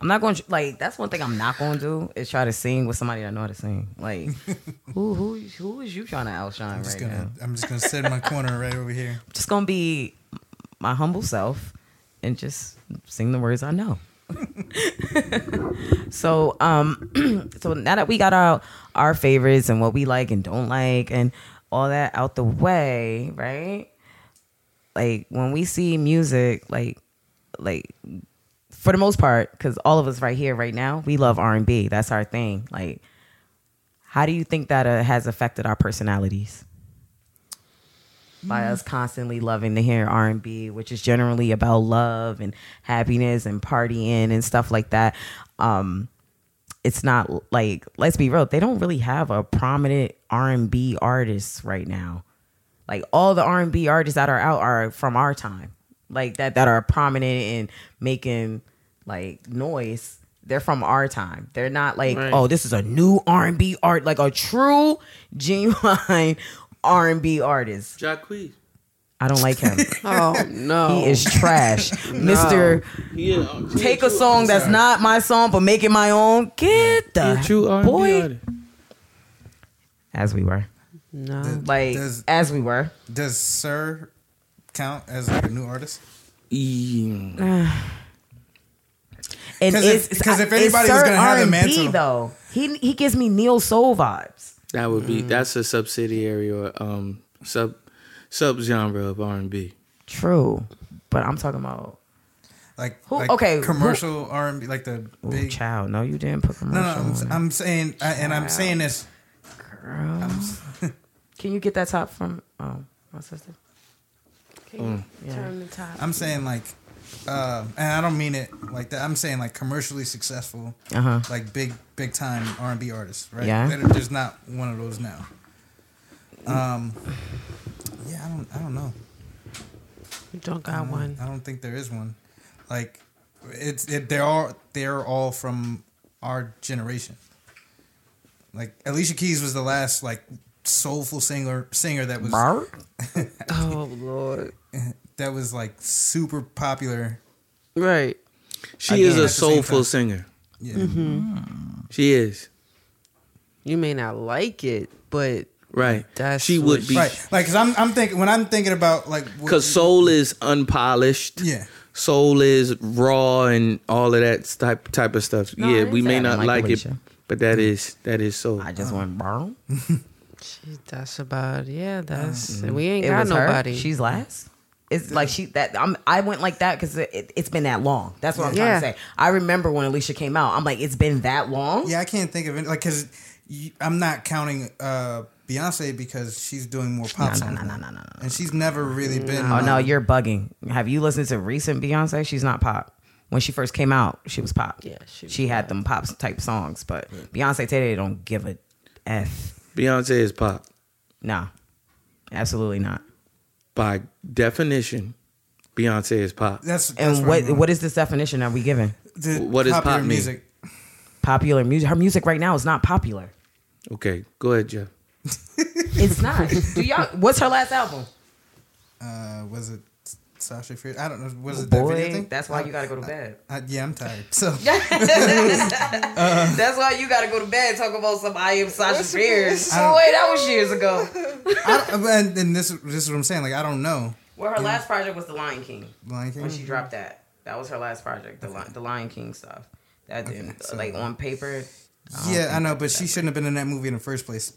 I'm not going to, like, that's one thing I'm not going to do is try to sing with somebody that know how to sing. Like, who is you trying to outshine now? I'm just going to sit in my corner right over here. I'm just going to be my humble self and just sing the words I know. So, so now that we got our favorites and what we like and don't like and all that out the way, right? Like, when we see music, like, for the most part, because all of us right here, right now, we love R&B. That's our thing. Like, how do you think that has affected our personalities? By us constantly loving to hear R&B, which is generally about love and happiness and partying and stuff like that. It's not like, let's be real, they don't really have a prominent R&B artist right now. Like, all the R&B artists that are out are from our time. Like that are prominent and making like noise. They're from our time. They're not like, this is a new R&B art, like a true, genuine R&B artist. Jacquees. I don't like him. Oh, no. He is trash. No. Mr. Yeah, take a song that's not my song, but make it my own. Get the boy. As we were. No. As we were. Does Sir count as like a new artist? Yeah. And because if anybody was going to have the mantle, though, he gives me neo soul vibes. That would be that's a subsidiary or subgenre of R&B. True, but I'm talking about commercial R&B, like the big child. No, you didn't put commercial. No, I'm saying, and I'm saying this. Girl, can you get that top from my sister? Can you turn the top? I'm saying and I don't mean it like that. I'm saying like commercially successful, like big time R&B artists, right? Yeah. There's not one of those now. Yeah, I don't know. You don't got one. I don't think there is one. Like, they're all from our generation. Like Alicia Keys was the last like soulful singer that was. Oh Lord. That was like super popular. Right. She is a soulful singer. Yeah. Mm-hmm. She is. You may not like it, but right. That's she would be right. Like cuz I'm thinking when I'm thinking about like cuz soul is unpolished. Yeah. Soul is raw and all of that type of stuff. No, yeah, we may not like it, but that is soul. I just went borrow. That's about we ain't got nobody. Her. She's last. It's like I went like that because it's been that long. That's what I'm trying to say. I remember when Alicia came out. I'm like, it's been that long? Yeah, I can't think of it. Like, because I'm not counting Beyonce because she's doing more pop songs. No. And she's never really been. Oh, no, you're bugging. Have you listened to recent Beyonce? She's not pop. When she first came out, she was pop. Yeah, she had them pop type songs. But Beyonce today don't give a F. Beyonce is pop. No, absolutely not. By definition, Beyonce is pop. That's what is this definition that we giving? What is pop music? Mean? Popular music. Her music right now is not popular. Okay, go ahead, Jeff. It's not. Do y'all? What's her last album? Was it Sasha Fierce? I don't know. Was it that video thing? That's why you gotta go to bed. I'm tired. So that's why you gotta go to bed. Talk about some I am Sasha Fierce. Oh wait, that was years ago. And this is what I'm saying. Like I don't know. Well, her last project was The Lion King. Lion King. When she dropped that, that was her last project. The Lion King stuff. That didn't like on paper. I know, but she shouldn't have been in that movie in the first place.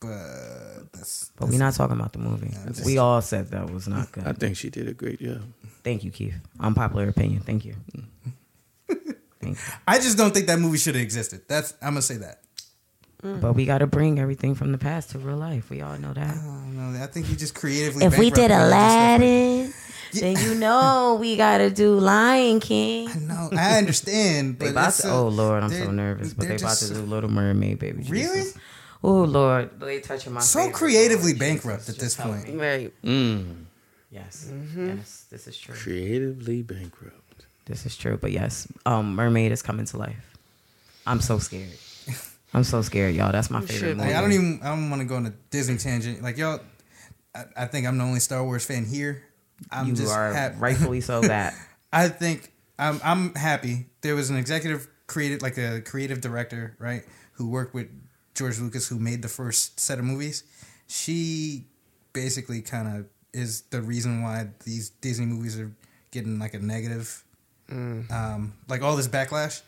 But we're not talking about the movie. We all said that was not good. I think she did a great job. Thank you, Keith. Unpopular opinion. Thank you. I just don't think that movie should have existed. I'm gonna say that. But we gotta bring everything from the past to real life. We all know that. I think you just creatively. If we did Aladdin, then you know we gotta do Lion King. I know. I understand. But oh Lord, I'm so nervous. But they about to do Little Mermaid, baby. Really? Jesus. Oh Lord, they touching my so creatively Lord, bankrupt Jesus, at this point. Right. Mm. Yes. Mm-hmm. Yes, this is true. Creatively bankrupt. This is true, but yes, Mermaid is coming to life. I'm so scared. I'm so scared, y'all. That's my favorite movie. I don't want to go on a Disney tangent. Like y'all, I think I'm the only Star Wars fan here. I'm rightfully so that. I think I'm happy. There was an creative director, right, who worked with George Lucas, who made the first set of movies. She basically kind of is the reason why these Disney movies are getting like a negative, like all this backlash.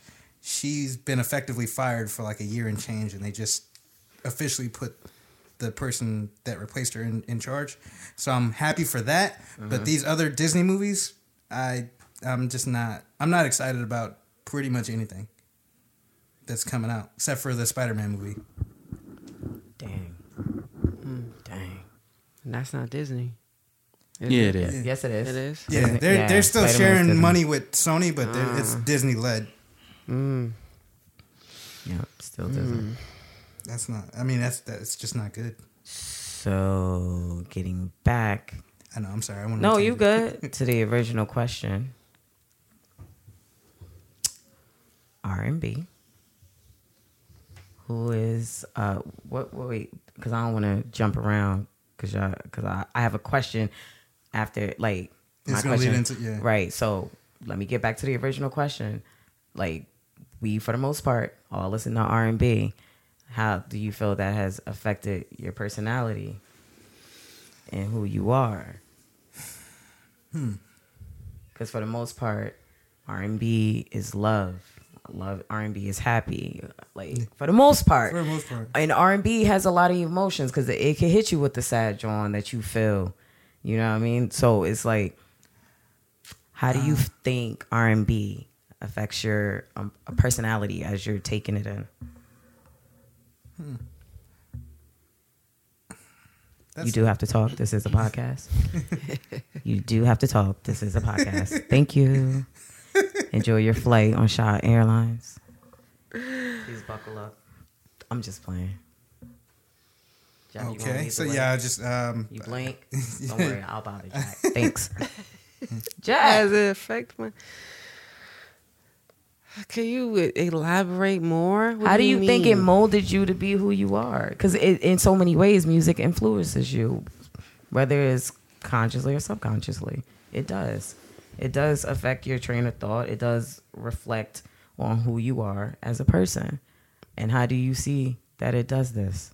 She's been effectively fired for like a year and change, and they just officially put the person that replaced her in charge. So I'm happy for that. Uh-huh. But these other Disney movies, I'm not excited about pretty much anything that's coming out, except for the Spider-Man movie. Dang. And that's not Disney. It is. Yes, it is. It is. Yeah, they're still Spider-Man sharing Disney. Money with Sony, but it's Disney-led. Mm. Yeah, still Disney. That's not. I mean, it's just not good. So, getting back. I know. I'm sorry. No, you good. To the original question. R&B. Who is wait, because I don't want to jump around because I have a question after, like, it's my question. Right. So let me get back to the original question. Like, we, for the most part, all listen to R&B. How do you feel that has affected your personality and who you are? Because for the most part, R&B is love. R&B is happy, like, for the most part. For the most part. And R&B has a lot of emotions because it can hit you with the sad John that you feel. You know what I mean? So it's like, how do you think R&B affects your personality as you're taking it in? You do have to talk. This is a podcast. Thank you. Enjoy your flight on Shire Airlines. Please buckle up. I'm just playing. Jack, okay, so yeah, I just... you blink? Don't worry, I'll bother Jack. Thanks. Jack. How does it affect my... Can you elaborate more? What How do you think it molded you to be who you are? Because in so many ways, music influences you, whether it's consciously or subconsciously. It does. It does affect your train of thought. It does reflect on who you are as a person. And how do you see that it does this?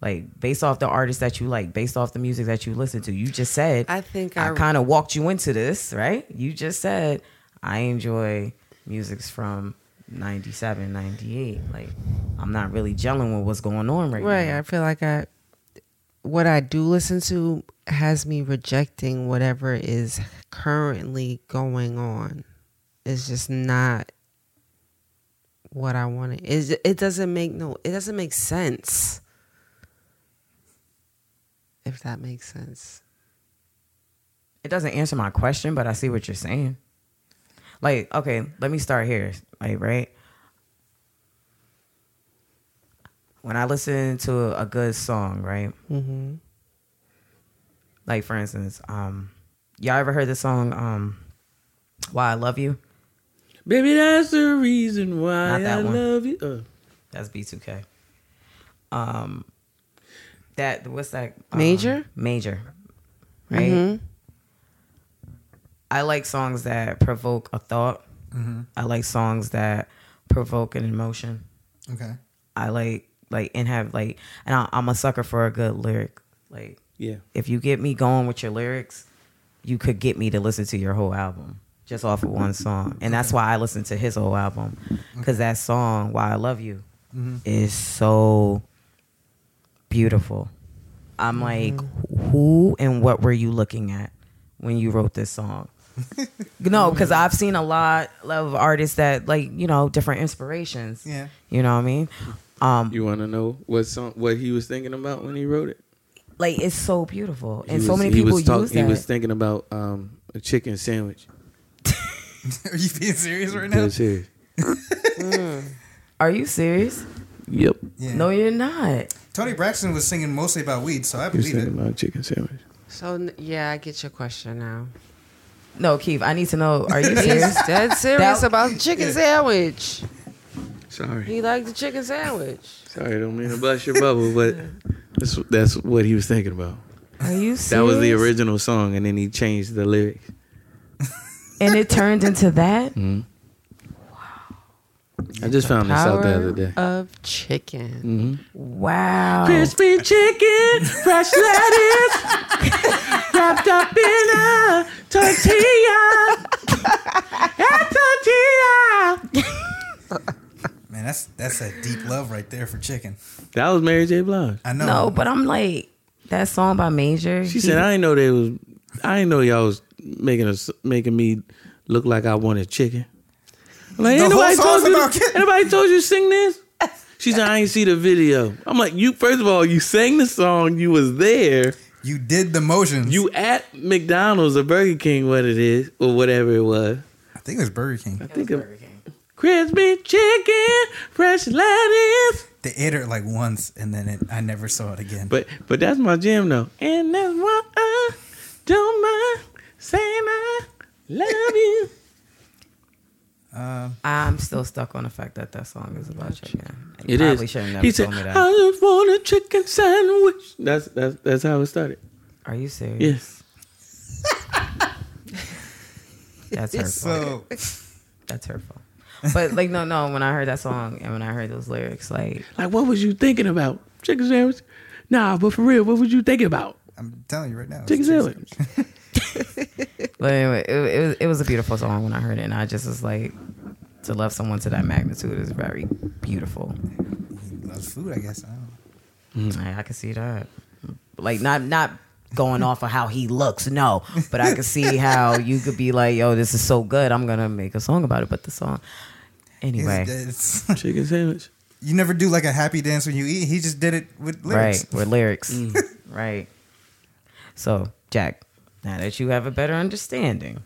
Like, based off the artists that you like, based off the music that you listen to. You just said, I kind of walked you into this, right? You just said, I enjoy... music's from 97, 98. Like, I'm not really gelling with what's going on right now. Right, I feel like what I do listen to has me rejecting whatever is currently going on. It's just not what I wanted. It doesn't make sense. If that makes sense. It doesn't answer my question, but I see what you're saying. Like, okay, let me start here. Like, right? When I listen to a good song, right? Mm-hmm. Like, for instance, y'all ever heard the song, Why I Love You? Baby, that's the reason why I love you. That's B2K. What's that? Major. Right? Mm-hmm. I like songs that provoke a thought. Mm-hmm. I like songs that provoke an emotion. Okay. I I'm a sucker for a good lyric. Like, yeah. If you get me going with your lyrics, you could get me to listen to your whole album just off of one song. And that's why I listen to his whole album, because that song, Why I Love You, is so beautiful. I'm like, who and what were you looking at when you wrote this song? No, because I've seen a lot of artists that, like, you know, different inspirations. Yeah. You know what I mean? You want to know what he was thinking about when he wrote it? Like, it's so beautiful. So many people use that. He was thinking about a chicken sandwich. Are you being serious right now? I'm serious. Are you serious? Yep. Yeah. No, you're not. Tony Braxton was singing mostly about weed, so I believe it. He was thinking about a chicken sandwich. So, yeah, I get your question now. No, Keith, I need to know, are you serious? He's dead serious about the chicken sandwich. Sorry. He liked the chicken sandwich. Sorry, I don't mean to bust your bubble, but that's what he was thinking about. Are you serious? That was the original song, and then he changed the lyrics. And it turned into that? Mm-hmm. I just found this out the other day. Of chicken. Mm-hmm. Wow. Crispy chicken, fresh lettuce, wrapped up in a tortilla. Man, that's a deep love right there for chicken. That was Mary J. Blige. I know. No, but I'm like, that song by Major. She said, I didn't know y'all was making me look like I wanted chicken. Like, anybody told you to sing this? She said, I ain't see the video. I'm like, first of all, you sang the song, you was there. You did the motions. You at McDonald's or Burger King, what it is, or whatever it was. I think it was Burger King. Burger King. Crispy chicken, fresh lettuce. They ate it like once, and then I never saw it again. But that's my jam, though. And that's why I don't mind saying I love you. I'm still stuck on the fact that song is about chicken. It probably is. He said, "I just want a chicken sandwich." That's how it started. Are you serious? Yes. That's her fault. That's her fault. But like, no. When I heard that song and when I heard those lyrics, like what was you thinking about, chicken sandwich? Nah, but for real, what was you thinking about? I'm telling you right now, chicken sandwich. But anyway, it was a beautiful song when I heard it, and I just was like, to love someone to that magnitude is very beautiful. He loves food, I guess. I can see that. Like not going off of how he looks, no, but I can see how you could be like, yo, this is so good, I'm gonna make a song about it. But the song, anyway, it's chicken sandwich. You never do like a happy dance when you eat. He just did it with lyrics. Right, with lyrics. Right. So, Jack, now that you have a better understanding.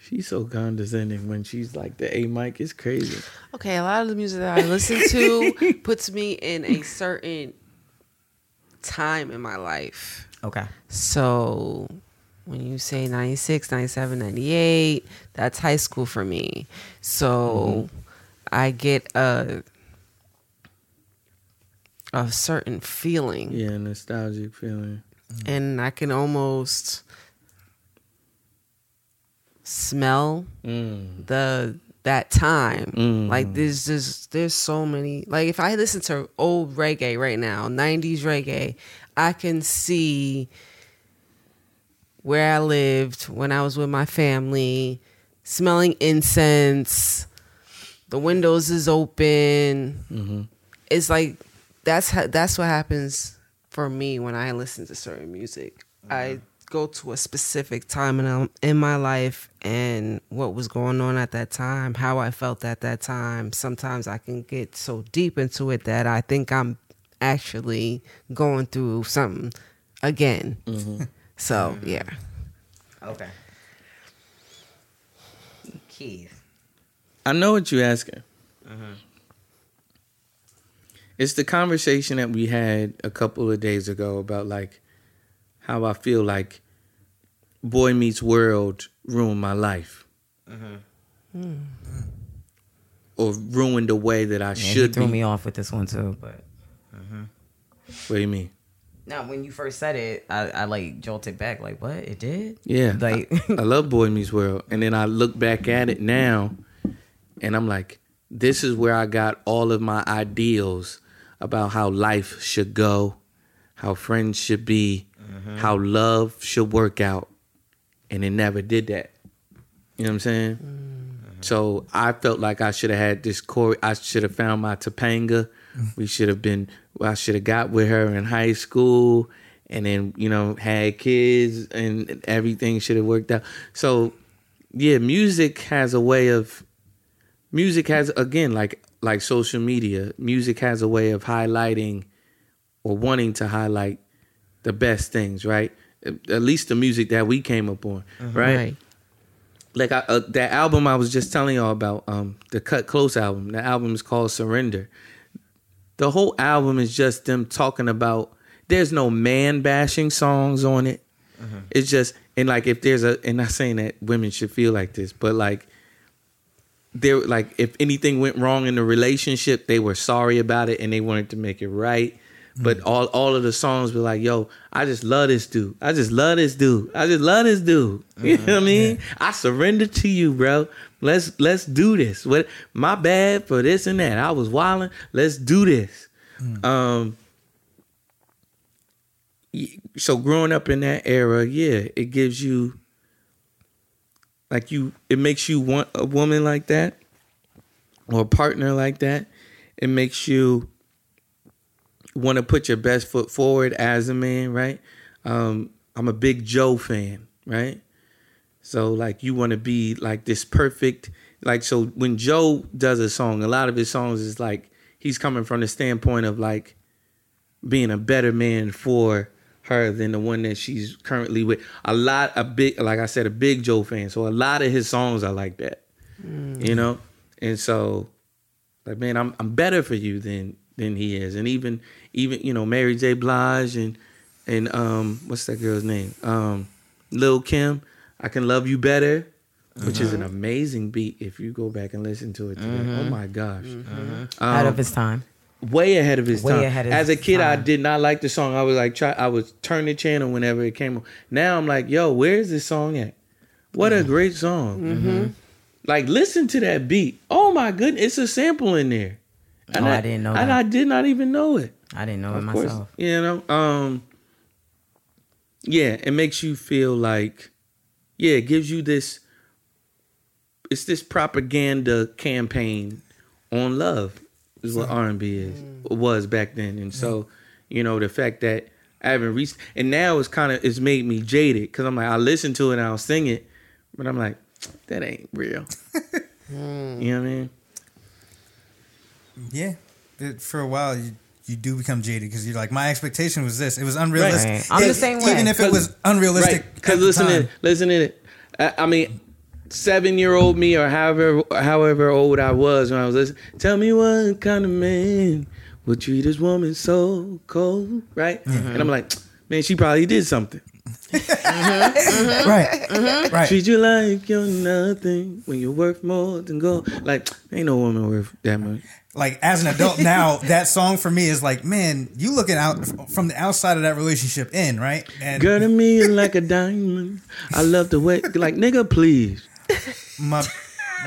She's so condescending when she's like the A mic. It's crazy. Okay, a lot of the music that I listen to puts me in a certain time in my life. Okay. So when you say 96, 97, 98, that's high school for me. So I get a certain feeling. Yeah, nostalgic feeling. And I can almost smell that time. Like there's so many. Like if I listen to old reggae right now, 90s reggae, I can see where I lived when I was with my family, smelling incense, the windows is open. It's like that's what happens for me when I listen to certain music. I go to a specific time in my life and what was going on at that time, how I felt at that time. Sometimes I can get so deep into it that I think I'm actually going through something again. So, yeah. Okay. Keith. I know what you're asking. It's the conversation that we had a couple of days ago about like how I feel like Boy Meets World ruined my life. Or ruined the way that I should be. Threw me off with this one too, but. What do you mean? Now, when you first said it, I like jolted back like, what? It did? Yeah. Like I love Boy Meets World. And then I look back at it now and I'm like, this is where I got all of my ideals about how life should go, how friends should be, how love should work out. And it never did that. You know what I'm saying? So I felt like I should have had this core. I should have found my Topanga. I should have got with her in high school and then, you know, had kids and everything should have worked out. So, yeah, music has, again, like social media, music has a way of highlighting or wanting to highlight the best things, right? At least the music that we came up on, right? Like that album I was just telling y'all about, the Cut Close album. The album is called Surrender. The whole album is just them talking about, there's no man bashing songs on it. It's just, and like if there's and not saying that women should feel like this, but like, they're like, if anything went wrong in the relationship, they were sorry about it and they wanted to make it right. But all of the songs were like, yo, I just love this dude. I just love this dude. I just love this dude. You know what I mean? Yeah. I surrender to you, bro. Let's do this. What, my bad for this and that. I was wilding. Let's do this. So growing up in that era, yeah, it gives you, like it makes you want a woman like that or a partner like that. It makes you want to put your best foot forward as a man, right? I'm a big Joe fan, right? So like you want to be like this perfect, like, so when Joe does a song, a lot of his songs is like, he's coming from the standpoint of like being a better man for her than the one that she's currently with. Like I said, a big Joe fan. So a lot of his songs are like that, you know? And so, like, man, I'm better for you than he is. And even you know, Mary J. Blige and what's that girl's name? Lil Kim, I Can Love You Better, which is an amazing beat if you go back and listen to it today. Oh my gosh. Out of his time. Way ahead of his time. As a kid, I did not like the song. I was like, I would turn the channel whenever it came on. Now I'm like, yo, where is this song at? What a great song. Mm-hmm. Like, listen to that beat. Oh, my goodness. It's a sample in there. And I didn't know that. And I did not even know it. I didn't know it myself. You know? Yeah, it makes you feel like... Yeah, it gives you this... It's this propaganda campaign on love is what R&B is, was back then. And so, you know, the fact that I haven't reached... And now it's kind of... It's made me jaded because I'm like, I listen to it and I'll sing it. But I'm like... That ain't real. You know what I mean? Yeah. For a while, you do become jaded because you're like, my expectation was this. It was unrealistic. Right. I'm the same way. Even if it was unrealistic. Because listen to it. I mean, 7-year-old me or however old I was when I was listening. Tell me what kind of man would treat his woman so cold, right? Mm-hmm. And I'm like, man, she probably did something. Right. Treat you like you're nothing when you're worth more than gold. Like, ain't no woman worth that much. Like, as an adult now, that song for me is like, man, you looking out from the outside of that relationship in, right? And girl to me like a diamond. I love the way, like, nigga, please.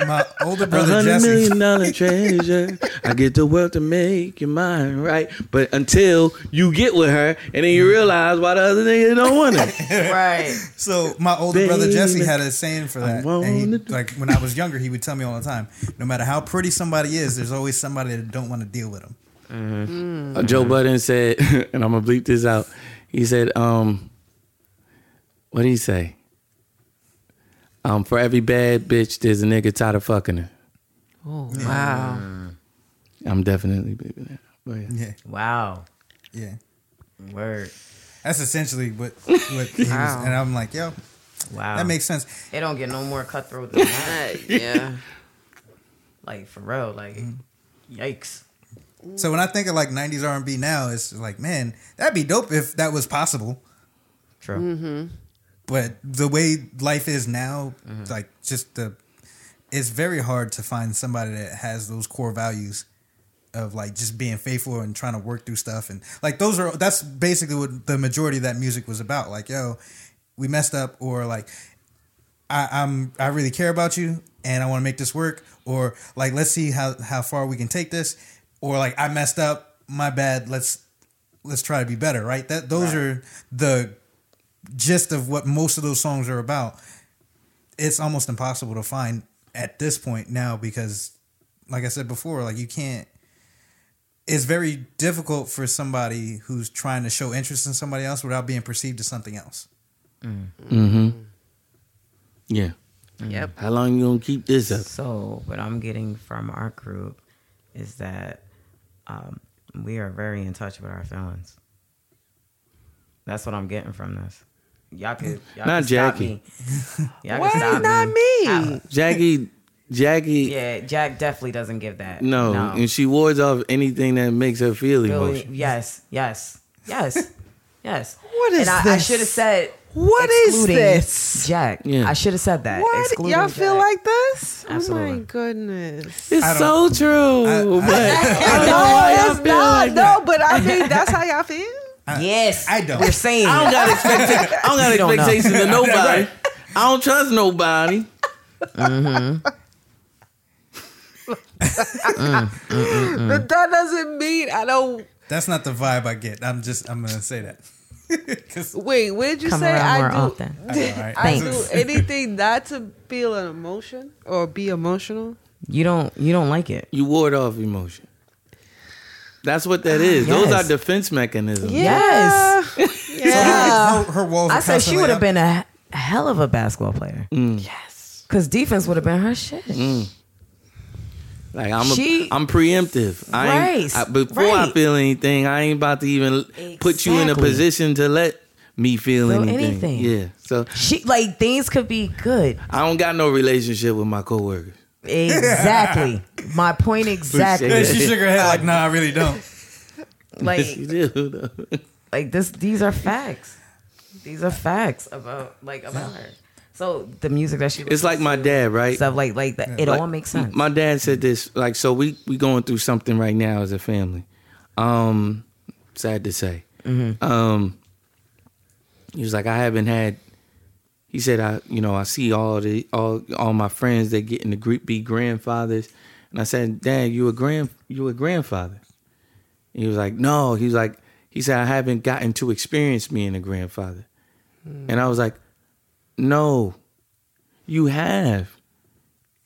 My older brother Jesse, $100 million treasure. I get the wealth to make you mine, right? But until you get with her, and then you realize why the other niggas don't want it, right? So my older brother Jesse had a saying for that. And he, like when I was younger, he would tell me all the time: no matter how pretty somebody is, there's always somebody that don't want to deal with them. Mm-hmm. Joe Budden said, and I'm gonna bleep this out. He said, what did he say? For every bad bitch, there's a nigga tired of fucking her. Oh, wow. I'm definitely believing that. Yeah. Wow. Yeah. Word. That's essentially what he was. And I'm like, yo, wow, that makes sense. It don't get no more cutthroat than that. Yeah. Like, for real. Like, yikes. So when I think of, like, 90s R&B now, it's like, man, that'd be dope if that was possible. True. Mm-hmm. But the way life is now, like just it's very hard to find somebody that has those core values of like just being faithful and trying to work through stuff. And like, that's basically what the majority of that music was about. Like, yo, we messed up, or like, I really care about you and I want to make this work, or like, let's see how far we can take this, or like, I messed up, my bad. Let's try to be better. Right. Those are the gist of what most of those songs are about. It's almost impossible to find at this point now because, like I said before, like you can't. It's very difficult for somebody who's trying to show interest in somebody else without being perceived as something else. Mm-hmm. Yeah. Mm-hmm. Yep. How long you gonna keep this up? So, what I'm getting from our group is that we are very in touch with our feelings. That's what I'm getting from this. Y'all can stop me. Y'all can stop me. Why not me? Jackie. Yeah, Jack definitely doesn't give that. No, and she wards off anything that makes her feel emotional. Yes. What is this? And I should have said, what is this? Jack. Yeah. I should have said that. What? Y'all feel Jack. Like this? Absolutely. Oh my goodness. It's so true. No, but I mean, that's how y'all feel? Yes, I don't. We're saying I don't got expectations. I don't got expectations of nobody. Right. I don't trust nobody. Mm-hmm. But that doesn't mean I don't. That's not the vibe I get. I'm gonna say that. Wait, what did you say? I do anything not to feel an emotion or be emotional. You don't like it. You ward off emotion. That's what that is. Yes. Those are defense mechanisms. Yes. Yeah. So her walls I said she would have been a hell of a basketball player. Mm. Yes. Because defense would have been her shit. Mm. Like, I'm preemptive. I feel anything, I ain't about to even put you in a position to let me feel anything. Yeah. So she like things could be good. I don't got no relationship with my coworkers. Exactly. My point exactly. She shook her head like, nah, I really don't. Like this. These are facts. These are facts about her. So the music that she. It's like my dad, right? Stuff like that. It all makes sense. My dad said this. Like, so we going through something right now as a family. Sad to say. Mm-hmm. He was like, I haven't had. He said, I see all my friends that get in the group be grandfathers. And I said, Dad, you a grandfather. And he was like, no. He said, I haven't gotten to experience being a grandfather. Mm. And I was like, no, you have.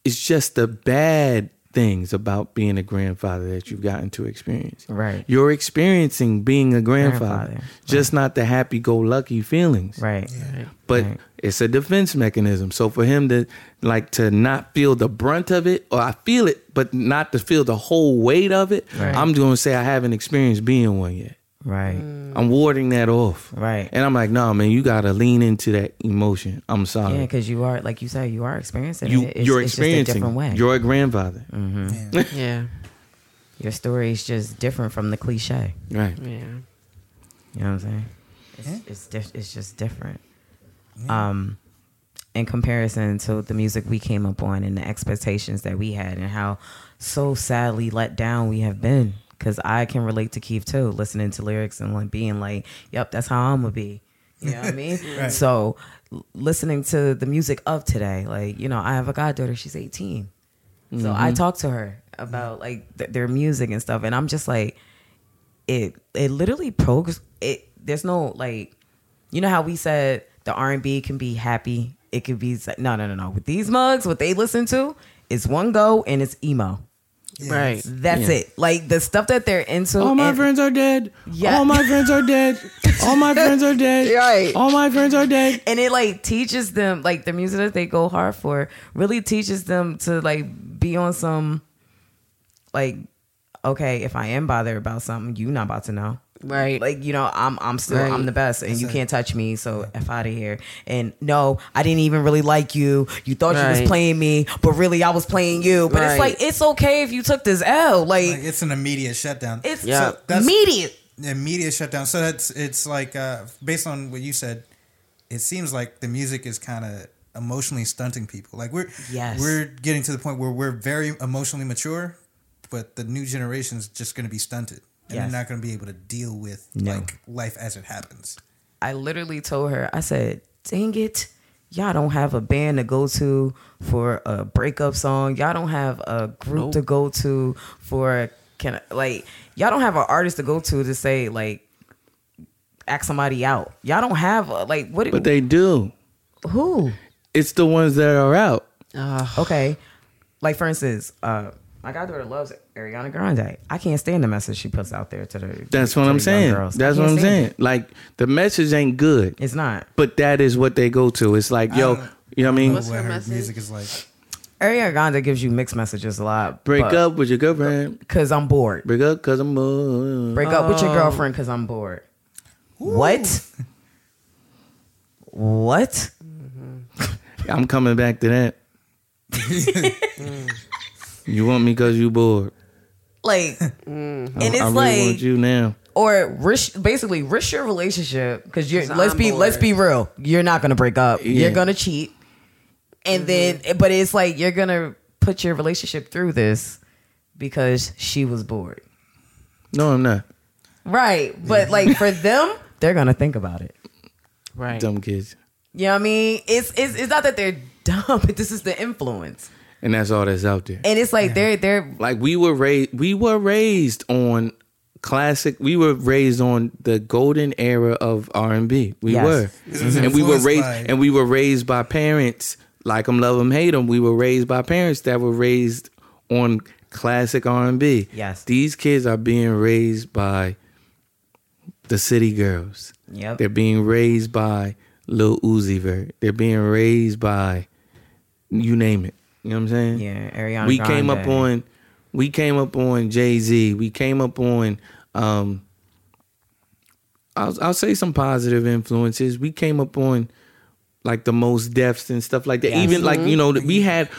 It's just the bad things about being a grandfather that you've gotten to experience. Right. You're experiencing being a grandfather. Just not the happy-go-lucky feelings. Right. Yeah. But it's a defense mechanism. So for him to not feel the brunt of it, or I feel it, but not to feel the whole weight of it, right. I'm going to say I haven't experienced being one yet. Right. I'm warding that off. Right. And I'm like, no, man, you got to lean into that emotion. I'm sorry. Yeah, because you are, like you said, you are experiencing it. You're experiencing it. It's just a different way. You're a grandfather. Mm-hmm. Yeah. Yeah. Your story is just different from the cliche. Right. Yeah. You know what I'm saying? It's just different. Yeah. In comparison to the music we came up on and the expectations that we had and how so sadly let down we have been. Because I can relate to Keith too, listening to lyrics and like being like, yep, that's how I'm going to be. You know what I mean? Right. So listening to the music of today, like, I have a goddaughter, she's 18. Mm-hmm. So I talk to her about like their music and stuff. And I'm just like, it literally progress. There's no like, how we said the R&B can be happy. It could be, no. With these mugs, what they listen to is one go and it's emo. Yeah. Right. That's it. Like the stuff that they're into. All my friends are dead. Yeah. All my friends are dead. All my friends are dead. Right. All my friends are dead. And it like teaches them, like the music that they go hard for really teaches them to like be on some like, okay, if I am bothered about something, you're not about to know. Right. Like, I'm still, I'm the best and you can't touch me. So F out of here. And no, I didn't even really like you. You thought you was playing me, but really I was playing you. But it's like, it's okay if you took this L. Like it's an immediate shutdown. It's immediate shutdown. So that's, it's like, based on what you said, it seems like the music is kind of emotionally stunting people. Like we're getting to the point where we're very emotionally mature, but the new generation is just going to be stunted. And you're not going to be able to deal with like life as it happens. I literally told her, I said, dang it, y'all don't have a band to go to for a breakup song. Y'all don't have a group to go to for, y'all don't have an artist to go to say, like, act somebody out. Y'all don't have, what? But they do. Who? It's the ones that are out. Okay. Like, for instance, my goddaughter loves Ariana Grande. I can't stand the message she puts out there to the. That's what I'm saying. That's what I'm saying. Like the message ain't good. It's not. But that is what they go to. It's like, yo, you know what I mean? What's her music is like. Ariana Grande gives you mixed messages a lot. Break up with your girlfriend because I'm bored. Break up because I'm bored. Break up with your girlfriend because I'm bored. Ooh. What? Mm-hmm. I'm coming back to that. You want me because you bored. Like, and it's I really want you now. Or risk your relationship because let's be real. You're not gonna break up. Yeah. You're gonna cheat, and then but it's like you're gonna put your relationship through this because she was bored. No, I'm not. Right, but like for them, they're gonna think about it. Right, dumb kids. You know what I mean? It's not that they're dumb, but this is the influence. And that's all that's out there. And it's like they're like we were raised on the golden era of R&B. We were raised by parents like 'em, love 'em, hate 'em. We were raised by parents that were raised on classic R&B. Yes, these kids are being raised by the City Girls. Yep, they're being raised by Lil Uzi Vert. They're being raised by you name it. You know what I'm saying? Yeah, Ariana Grande. We came up on Jay-Z. We came up on, I'll say some positive influences. We came up on like the most deaths and stuff like that. Yes. Even like, we had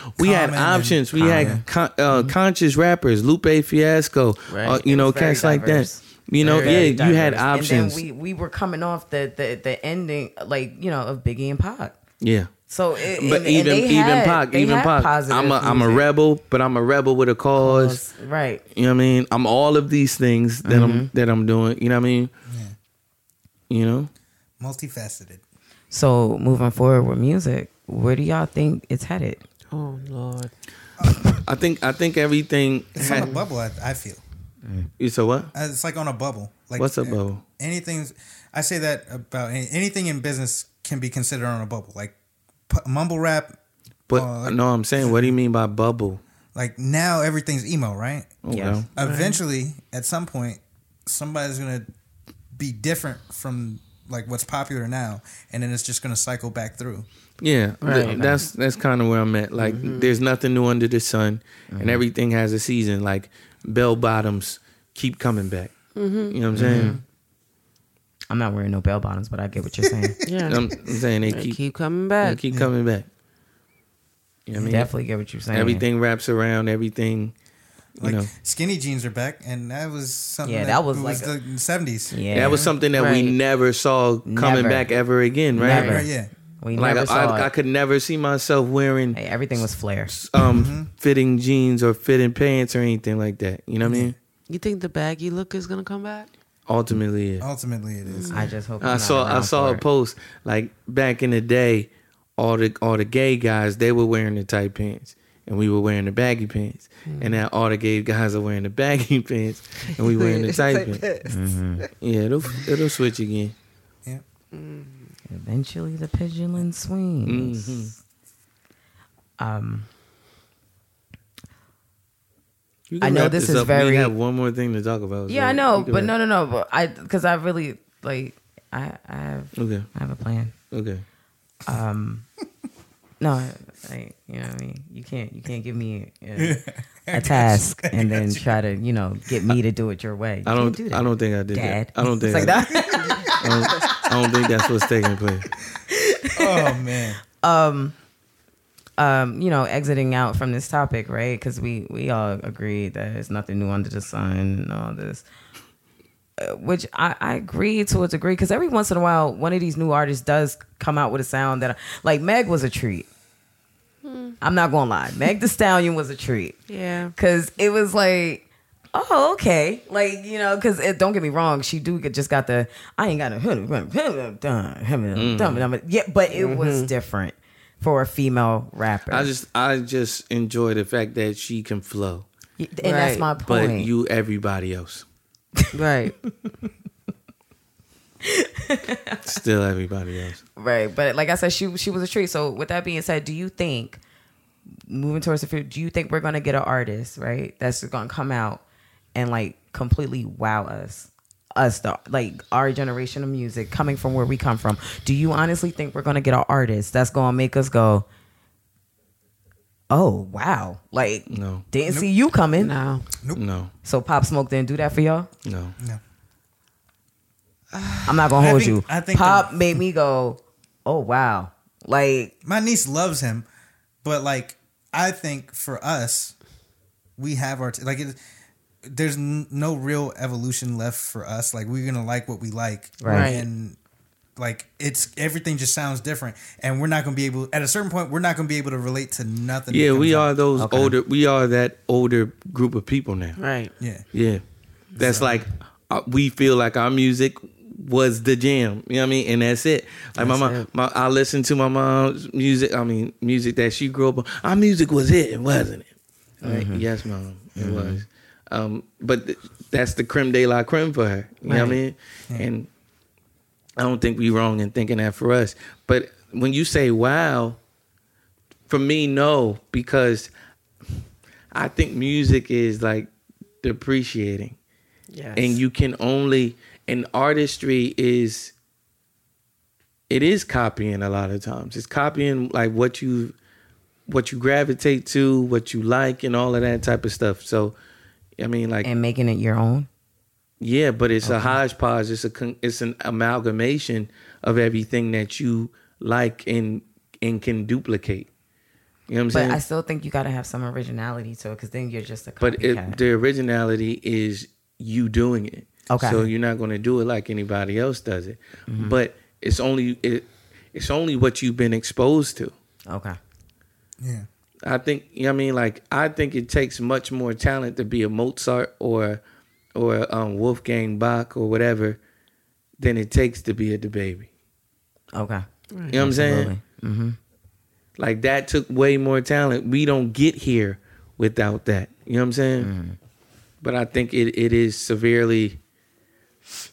options. We had conscious rappers, Lupe Fiasco, cats like that. You had options. And then we were coming off the ending, of Biggie and Pac. Yeah. So, Pac, I'm a rebel, but I'm a rebel with a cause. Right. You know what I mean? I'm all of these things that I'm doing. You know what I mean? Yeah. Multifaceted. So moving forward with music, where do y'all think it's headed? Oh Lord, I think everything. It's on a bubble. I feel. You said what? It's like on a bubble. Like what's a bubble? Anything. I say that about anything in business can be considered on a bubble, like mumble rap. But no, I'm saying, what do you mean by bubble? Like now everything's emo, right? Okay. Yeah. Eventually, at some point, somebody's gonna be different from like what's popular now, and then it's just gonna cycle back through. Yeah, right. That's kind of where I'm at. Like, mm-hmm. There's nothing new under the sun, mm-hmm. and everything has a season. Like bell bottoms keep coming back. Mm-hmm. You know what I'm saying? Mm-hmm. I'm not wearing no bell bottoms, but I get what you're saying. Yeah, I'm saying they keep coming back. They keep coming back. You know what I mean? Definitely get what you're saying. Everything wraps around everything. Like you know. Skinny jeans are back, and that was something. Yeah, that was like the 70s. Yeah, that was something that we never saw coming back ever again. Right? Never. Yeah. We like never saw I could never see myself wearing. Hey, everything was flare. Mm-hmm. Fitting jeans or fitting pants or anything like that. You know what I mean? You think the baggy look is gonna come back? Ultimately, it is. I just hope. I saw a post like back in the day, all the gay guys they were wearing the tight pants and we were wearing the baggy pants, and now all the gay guys are wearing the baggy pants and we wearing the tight pants. Mm-hmm. Yeah, it'll switch again. Yeah. Mm. Eventually, the pendulum swings. Mm-hmm. I know this is very. We have one more thing to talk about. Yeah, so I know, but no. But because I really like I have a plan. Okay. No, like you know what I mean. You can't give me a task and then try to get me to do it your way. I don't think I did Dad. That. I don't think it's like that. I don't think that's what's taking place. Oh man. Exiting out from this topic, right? Because we all agree that there's nothing new under the sun and all this, which I agree to a degree. Because every once in a while, one of these new artists does come out with a sound that, like Meg, was a treat. I'm not gonna lie, Meg Thee Stallion was a treat. Yeah, because it was like, oh okay, like because don't get me wrong, she just got the I ain't got a yeah, but it was different. For a female rapper, I just enjoy the fact that she can flow, and that's my point. But everybody else, right? Still everybody else, right? But like I said, she was a treat. So with that being said, do you think moving towards the future, do you think we're gonna get an artist, right, that's gonna come out and like completely wow us? Like our generation of music coming from where we come from. Do you honestly think we're gonna get an artist that's gonna make us go, oh wow, like no, didn't see you coming? No, nope. No. So Pop Smoke didn't do that for y'all? No. I'm not gonna hold you. I think Pop made me go, oh wow, like my niece loves him, but like I think for us, we have our there's no real evolution left for us. Like we're gonna like what we like, right? And like it's everything just sounds different, and we're not gonna be able. At a certain point, we're not gonna be able to relate to nothing. Yeah, we are those older. We are that older group of people now, right? Yeah. That's like we feel like our music was the jam. You know what I mean? And that's it. Like I listen to my mom's music. I mean, music that she grew up on. Our music was it, wasn't it? Right? Mm-hmm. Yes, mom, it was. But that's the creme de la creme for her. You know what I mean? Yeah. And I don't think we're wrong in thinking that for us. But when you say wow, for me, no, because I think music is like depreciating. Yes. And you can only, and artistry is, it is copying a lot of times. It's copying like what you gravitate to, what you like, and all of that type of stuff. So, I mean, like, and making it your own. Yeah, but it's a hodgepodge. It's an amalgamation of everything that you like and can duplicate. You know what I'm saying? But I still think you got to have some originality to it, because then you're just a copycat. But the originality is you doing it. Okay. So you're not going to do it like anybody else does it. Mm-hmm. But it's only what you've been exposed to. Okay. Yeah. I think I think it takes much more talent to be a Mozart or Wolfgang Bach or whatever than it takes to be a DaBaby. Okay. Right. You know what I'm saying? Mm-hmm. Like, that took way more talent. We don't get here without that. You know what I'm saying? Mm-hmm. But I think it is severely,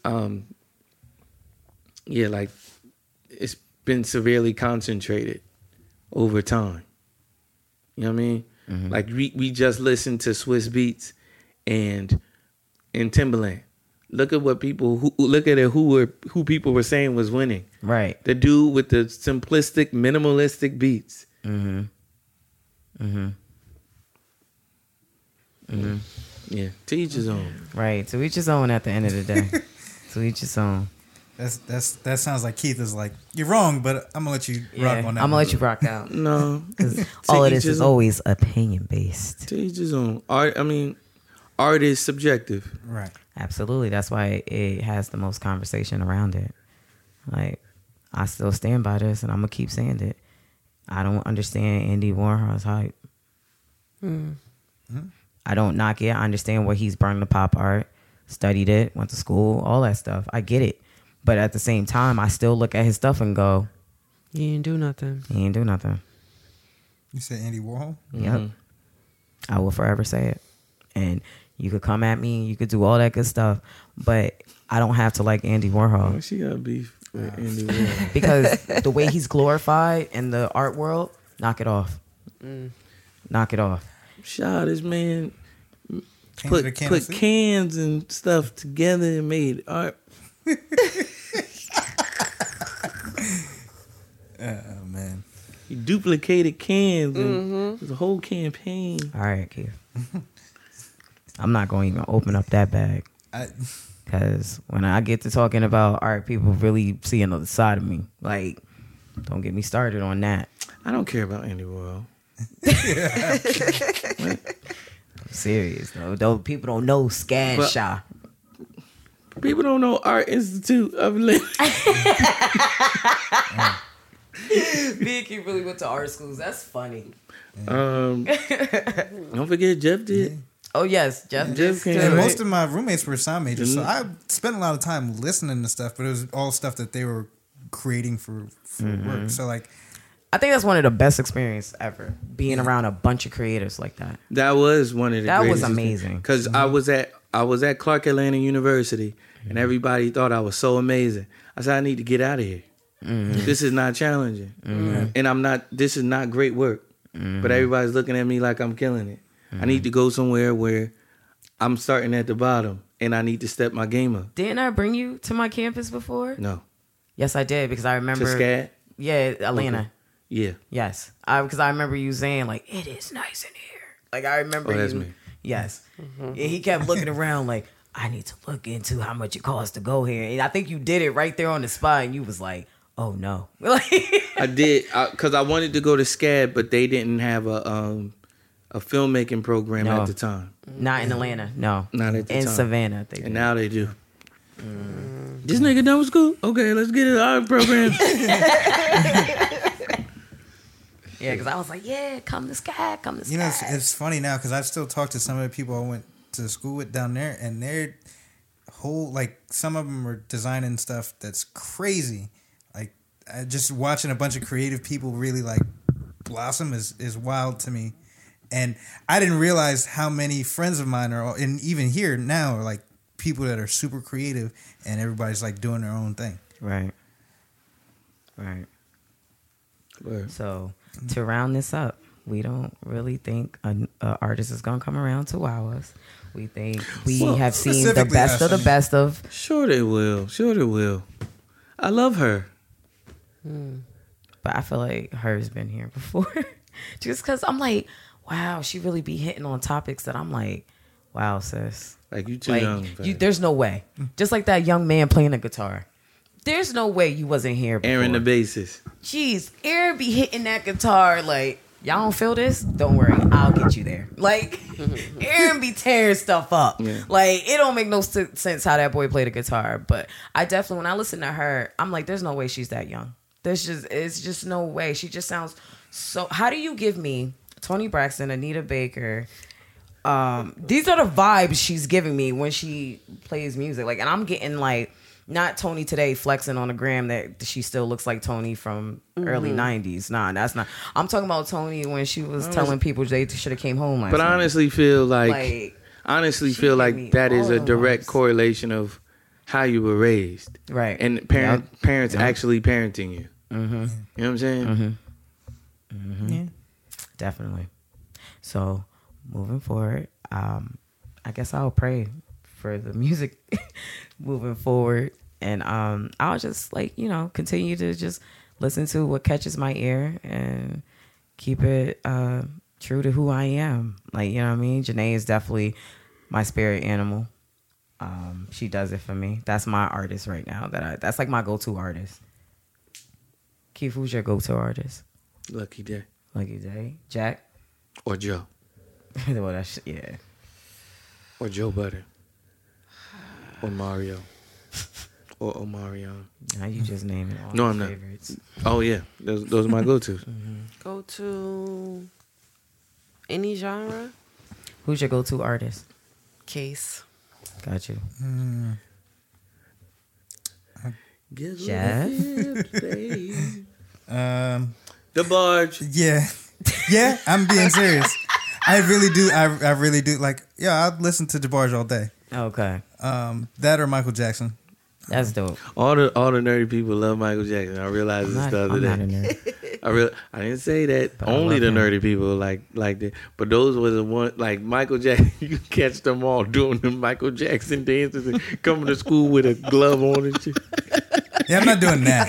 like, it's been severely concentrated over time. You know what I mean? Mm-hmm. Like, we just listened to Swizz Beatz and Timbaland. Look at what people who people were saying was winning. Right. The dude with the simplistic, minimalistic beats. Mm-hmm. Mm-hmm. Mm-hmm. Yeah. To each his own. Right. To each his own at the end of the day. To each his own. That sounds like Keith is like, you're wrong, but I'm gonna let you rock on that. I'm gonna let you rock out. No. Because all of this is always opinion based. To each his own. Art is subjective. Right. Absolutely. That's why it has the most conversation around it. Like, I still stand by this, and I'm going to keep saying it. I don't understand Andy Warhol's hype. Mm. Mm. I don't knock it. I understand where he's bringing the pop art, studied it, went to school, all that stuff. I get it. But at the same time, I still look at his stuff and go, he didn't do nothing. You said Andy Warhol? Yep. Mm-hmm. I will forever say it. And you could come at me, you could do all that good stuff, but I don't have to like Andy Warhol. Oh, she got beef with Andy Warhol. Because the way he's glorified in the art world, knock it off. Mm. Knock it off. Shout this man put cans and stuff together and made art. Oh, man. He duplicated cans and the whole campaign. All right, Keith. I'm not going to even open up that bag. Because when I get to talking about art, people really see another side of me. Like, don't get me started on that. I don't care about Andy Warhol. I'm serious, though. People don't know Skadshah. People don't know Art Institute of Living. Me and Keith really went to art schools. That's funny. Don't forget Jeff did. Yeah. Oh, yes. Jeff and most of my roommates were sound majors, so I spent a lot of time listening to stuff, but it was all stuff that they were creating for work. So, like, I think that's one of the best experiences ever, being around a bunch of creators like that. That was one of the greatest. That was amazing. Because I was at Clark Atlanta University, and everybody thought I was so amazing. I said, I need to get out of here. Mm-hmm. This is not challenging. Mm-hmm. And this is not great work. Mm-hmm. But everybody's looking at me like I'm killing it. I need to go somewhere where I'm starting at the bottom and I need to step my game up. Didn't I bring you to my campus before? No. Yes, I did, because I remember. To SCAD? Yeah, Atlanta. Okay. Yeah. Yes. Because I remember you saying, like, it is nice in here. Like, I remember you. Oh, that's me. Yes. Mm-hmm. And he kept looking around like, I need to look into how much it costs to go here. And I think you did it right there on the spot, and you was like, oh, no. I did, because I wanted to go to SCAD, but they didn't have a filmmaking program at the time. Not in Atlanta, no. Not at the time. In Savannah, they do. And now they do. Mm. This nigga done with school? Okay, let's get it out of program. Yeah, because I was like, come to Sky. You know, it's funny now, because I still talk to some of the people I went to school with down there, and their whole, like, some of them are designing stuff that's crazy. Like, just watching a bunch of creative people really, like, blossom is wild to me. And I didn't realize how many friends of mine are, and even here now, are like people that are super creative, and everybody's like doing their own thing. Right. So to round this up, we don't really think an artist is gonna come around to wow us. We think we have seen the best of the best of. Sure they will. I love her, but I feel like H.E.R.'s been here before, just because I'm like, wow, she really be hitting on topics that I'm like, wow, sis. Like, you too young. There's no way. Just like that young man playing the guitar. There's no way you wasn't here before. Aaron the bassist. Jeez, Aaron be hitting that guitar like, y'all don't feel this? Don't worry, I'll get you there. Like, Aaron be tearing stuff up. Yeah. Like, it don't make no sense how that boy played the guitar. But I definitely, when I listen to H.E.R., I'm like, there's no way she's that young. It's just no way. She just sounds so, how do you give me Toni Braxton, Anita Baker. These are the vibes she's giving me when she plays music. Like, and I'm getting like Not Toni today flexing on the gram that she still looks like Toni from early 90s. Nah, that's not. I'm talking about Toni when she was telling people they should have came home last night. But I honestly feel like that is a direct correlation of how you were raised. Right. And parents actually parenting you. Mm-hmm. You know what I'm saying? Mm-hmm. Mm-hmm. Yeah. Definitely. So moving forward, I guess I'll pray for the music moving forward. And I'll just continue to just listen to what catches my ear and keep it true to who I am. Like, you know what I mean? Janae is definitely my spirit animal. She does it for me. That's my artist right now. That's like my go-to artist. Keith, who's your go-to artist? Lucky Daye. Lucky Daye. Jack? Or Joe. Well, that's, yeah. Or Joe Butter. Or Mario. Or Omarion. Now you just naming all my favorites. Not. Oh, yeah. Those are my go-tos. Mm-hmm. Go to any genre? Who's your go-to artist? Case. Got you. Jeff. The Barge. Yeah. Yeah, I'm being serious. I really do. Like, yeah, I've listened to the Barge all day. Okay. That or Michael Jackson. That's dope. All the nerdy people love Michael Jackson. I realized this the other day. I'm not a nerd. I didn't say that. But only the nerdy people like that. But those were the ones like Michael Jackson. You catch them all doing the Michael Jackson dances and coming to school with a glove on and shit. Yeah, I'm not doing that.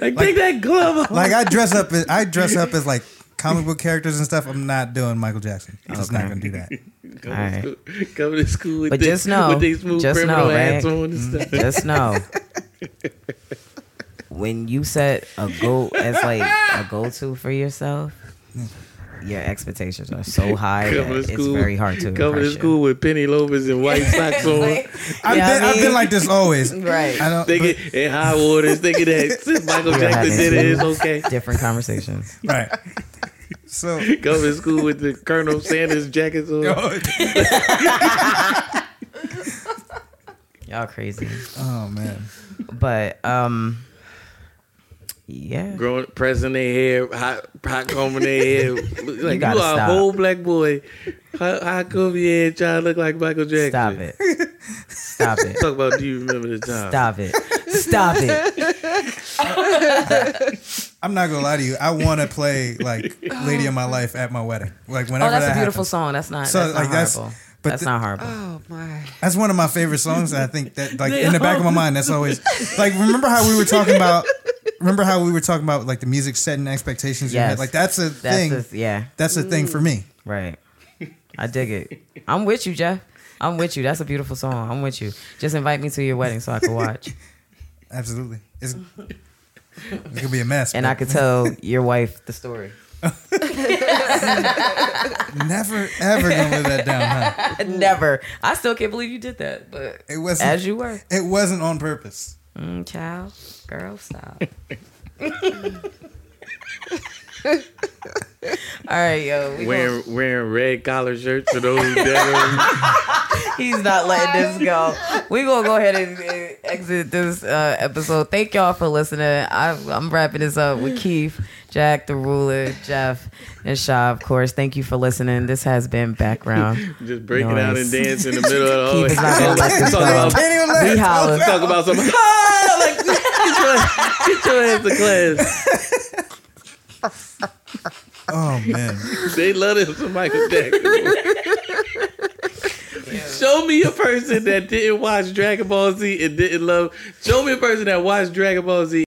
Like take that glove off. Like I dress up as like comic book characters and stuff. I'm not doing Michael Jackson. I'm just not gonna do that. Coming to school with these smooth criminal ads on and stuff. Just know, when you set a goal as like a go-to for yourself, your expectations are so high that it's very hard to come to school with penny loafers and white socks on. I've been like this always. Right. I don't think it in high waters. Thinking that Michael Jackson did it is okay. Different conversations. Right. So go to school with the Colonel Sanders jackets on. Y'all crazy. Oh man. But yeah. Growing, pressing their hair, hot combing their hair. Like you are a whole black boy. How come you ain't trying to look like Michael Jackson? Stop it. Talk about do you remember the time? Stop it. I'm not gonna lie to you. I want to play like "Lady of My Life" at my wedding. Like whenever that's a beautiful song. That's not horrible. Oh my! That's one of my favorite songs. And I think that like in the back of my mind, that's always like. Remember how we were talking about like the music setting expectations. Yes. In your head? Like that's a thing. That's a thing for me. Right. I dig it. I'm with you, Jeff. I'm with you. That's a beautiful song. I'm with you. Just invite me to your wedding so I can watch. Absolutely. It's gonna be a mess. And I could tell your wife the story. Never ever gonna live that down, huh? Never. I still can't believe you did that, but it wasn't as you were. It wasn't on purpose. Child, girl, stop. All right, yo. Wearing red collar shirts to those devils. He's not letting this go. We're going to go ahead and exit this episode. Thank y'all for listening. I'm wrapping this up with Keith, Jack, the Ruler, Jeff, and Shaw, of course. Thank you for listening. This has been Background. Just breaking out and dancing in the middle of the hallway. Keith is not going to let this go. We holler. Talk about something. Get your hands to class. Oh man, they love him for Michael Jackson. Yeah. Show me a person that didn't watch Dragon Ball Z and didn't love. Show me a person that watched Dragon Ball Z.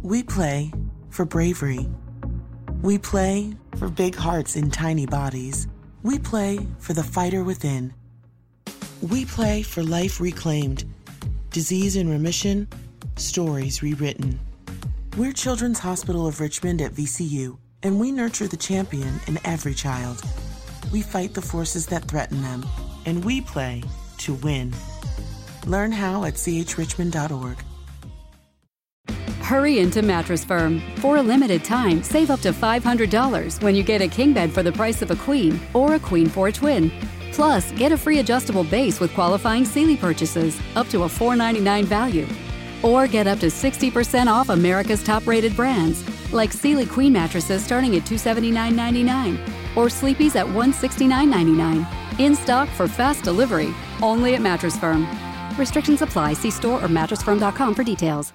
We play for bravery. We play for big hearts in tiny bodies. We play for the fighter within. We play for life reclaimed, disease in remission, stories rewritten. We're Children's Hospital of Richmond at VCU, and we nurture the champion in every child. We fight the forces that threaten them, and we play to win. Learn how at chrichmond.org. Hurry into Mattress Firm. For a limited time, save up to $500 when you get a king bed for the price of a queen or a queen for a twin. Plus, get a free adjustable base with qualifying Sealy purchases up to a $4.99 value. Or get up to 60% off America's top-rated brands, like Sealy Queen mattresses starting at $279.99 or Sleepys at $169.99. In stock for fast delivery, only at Mattress Firm. Restrictions apply. See store or mattressfirm.com for details.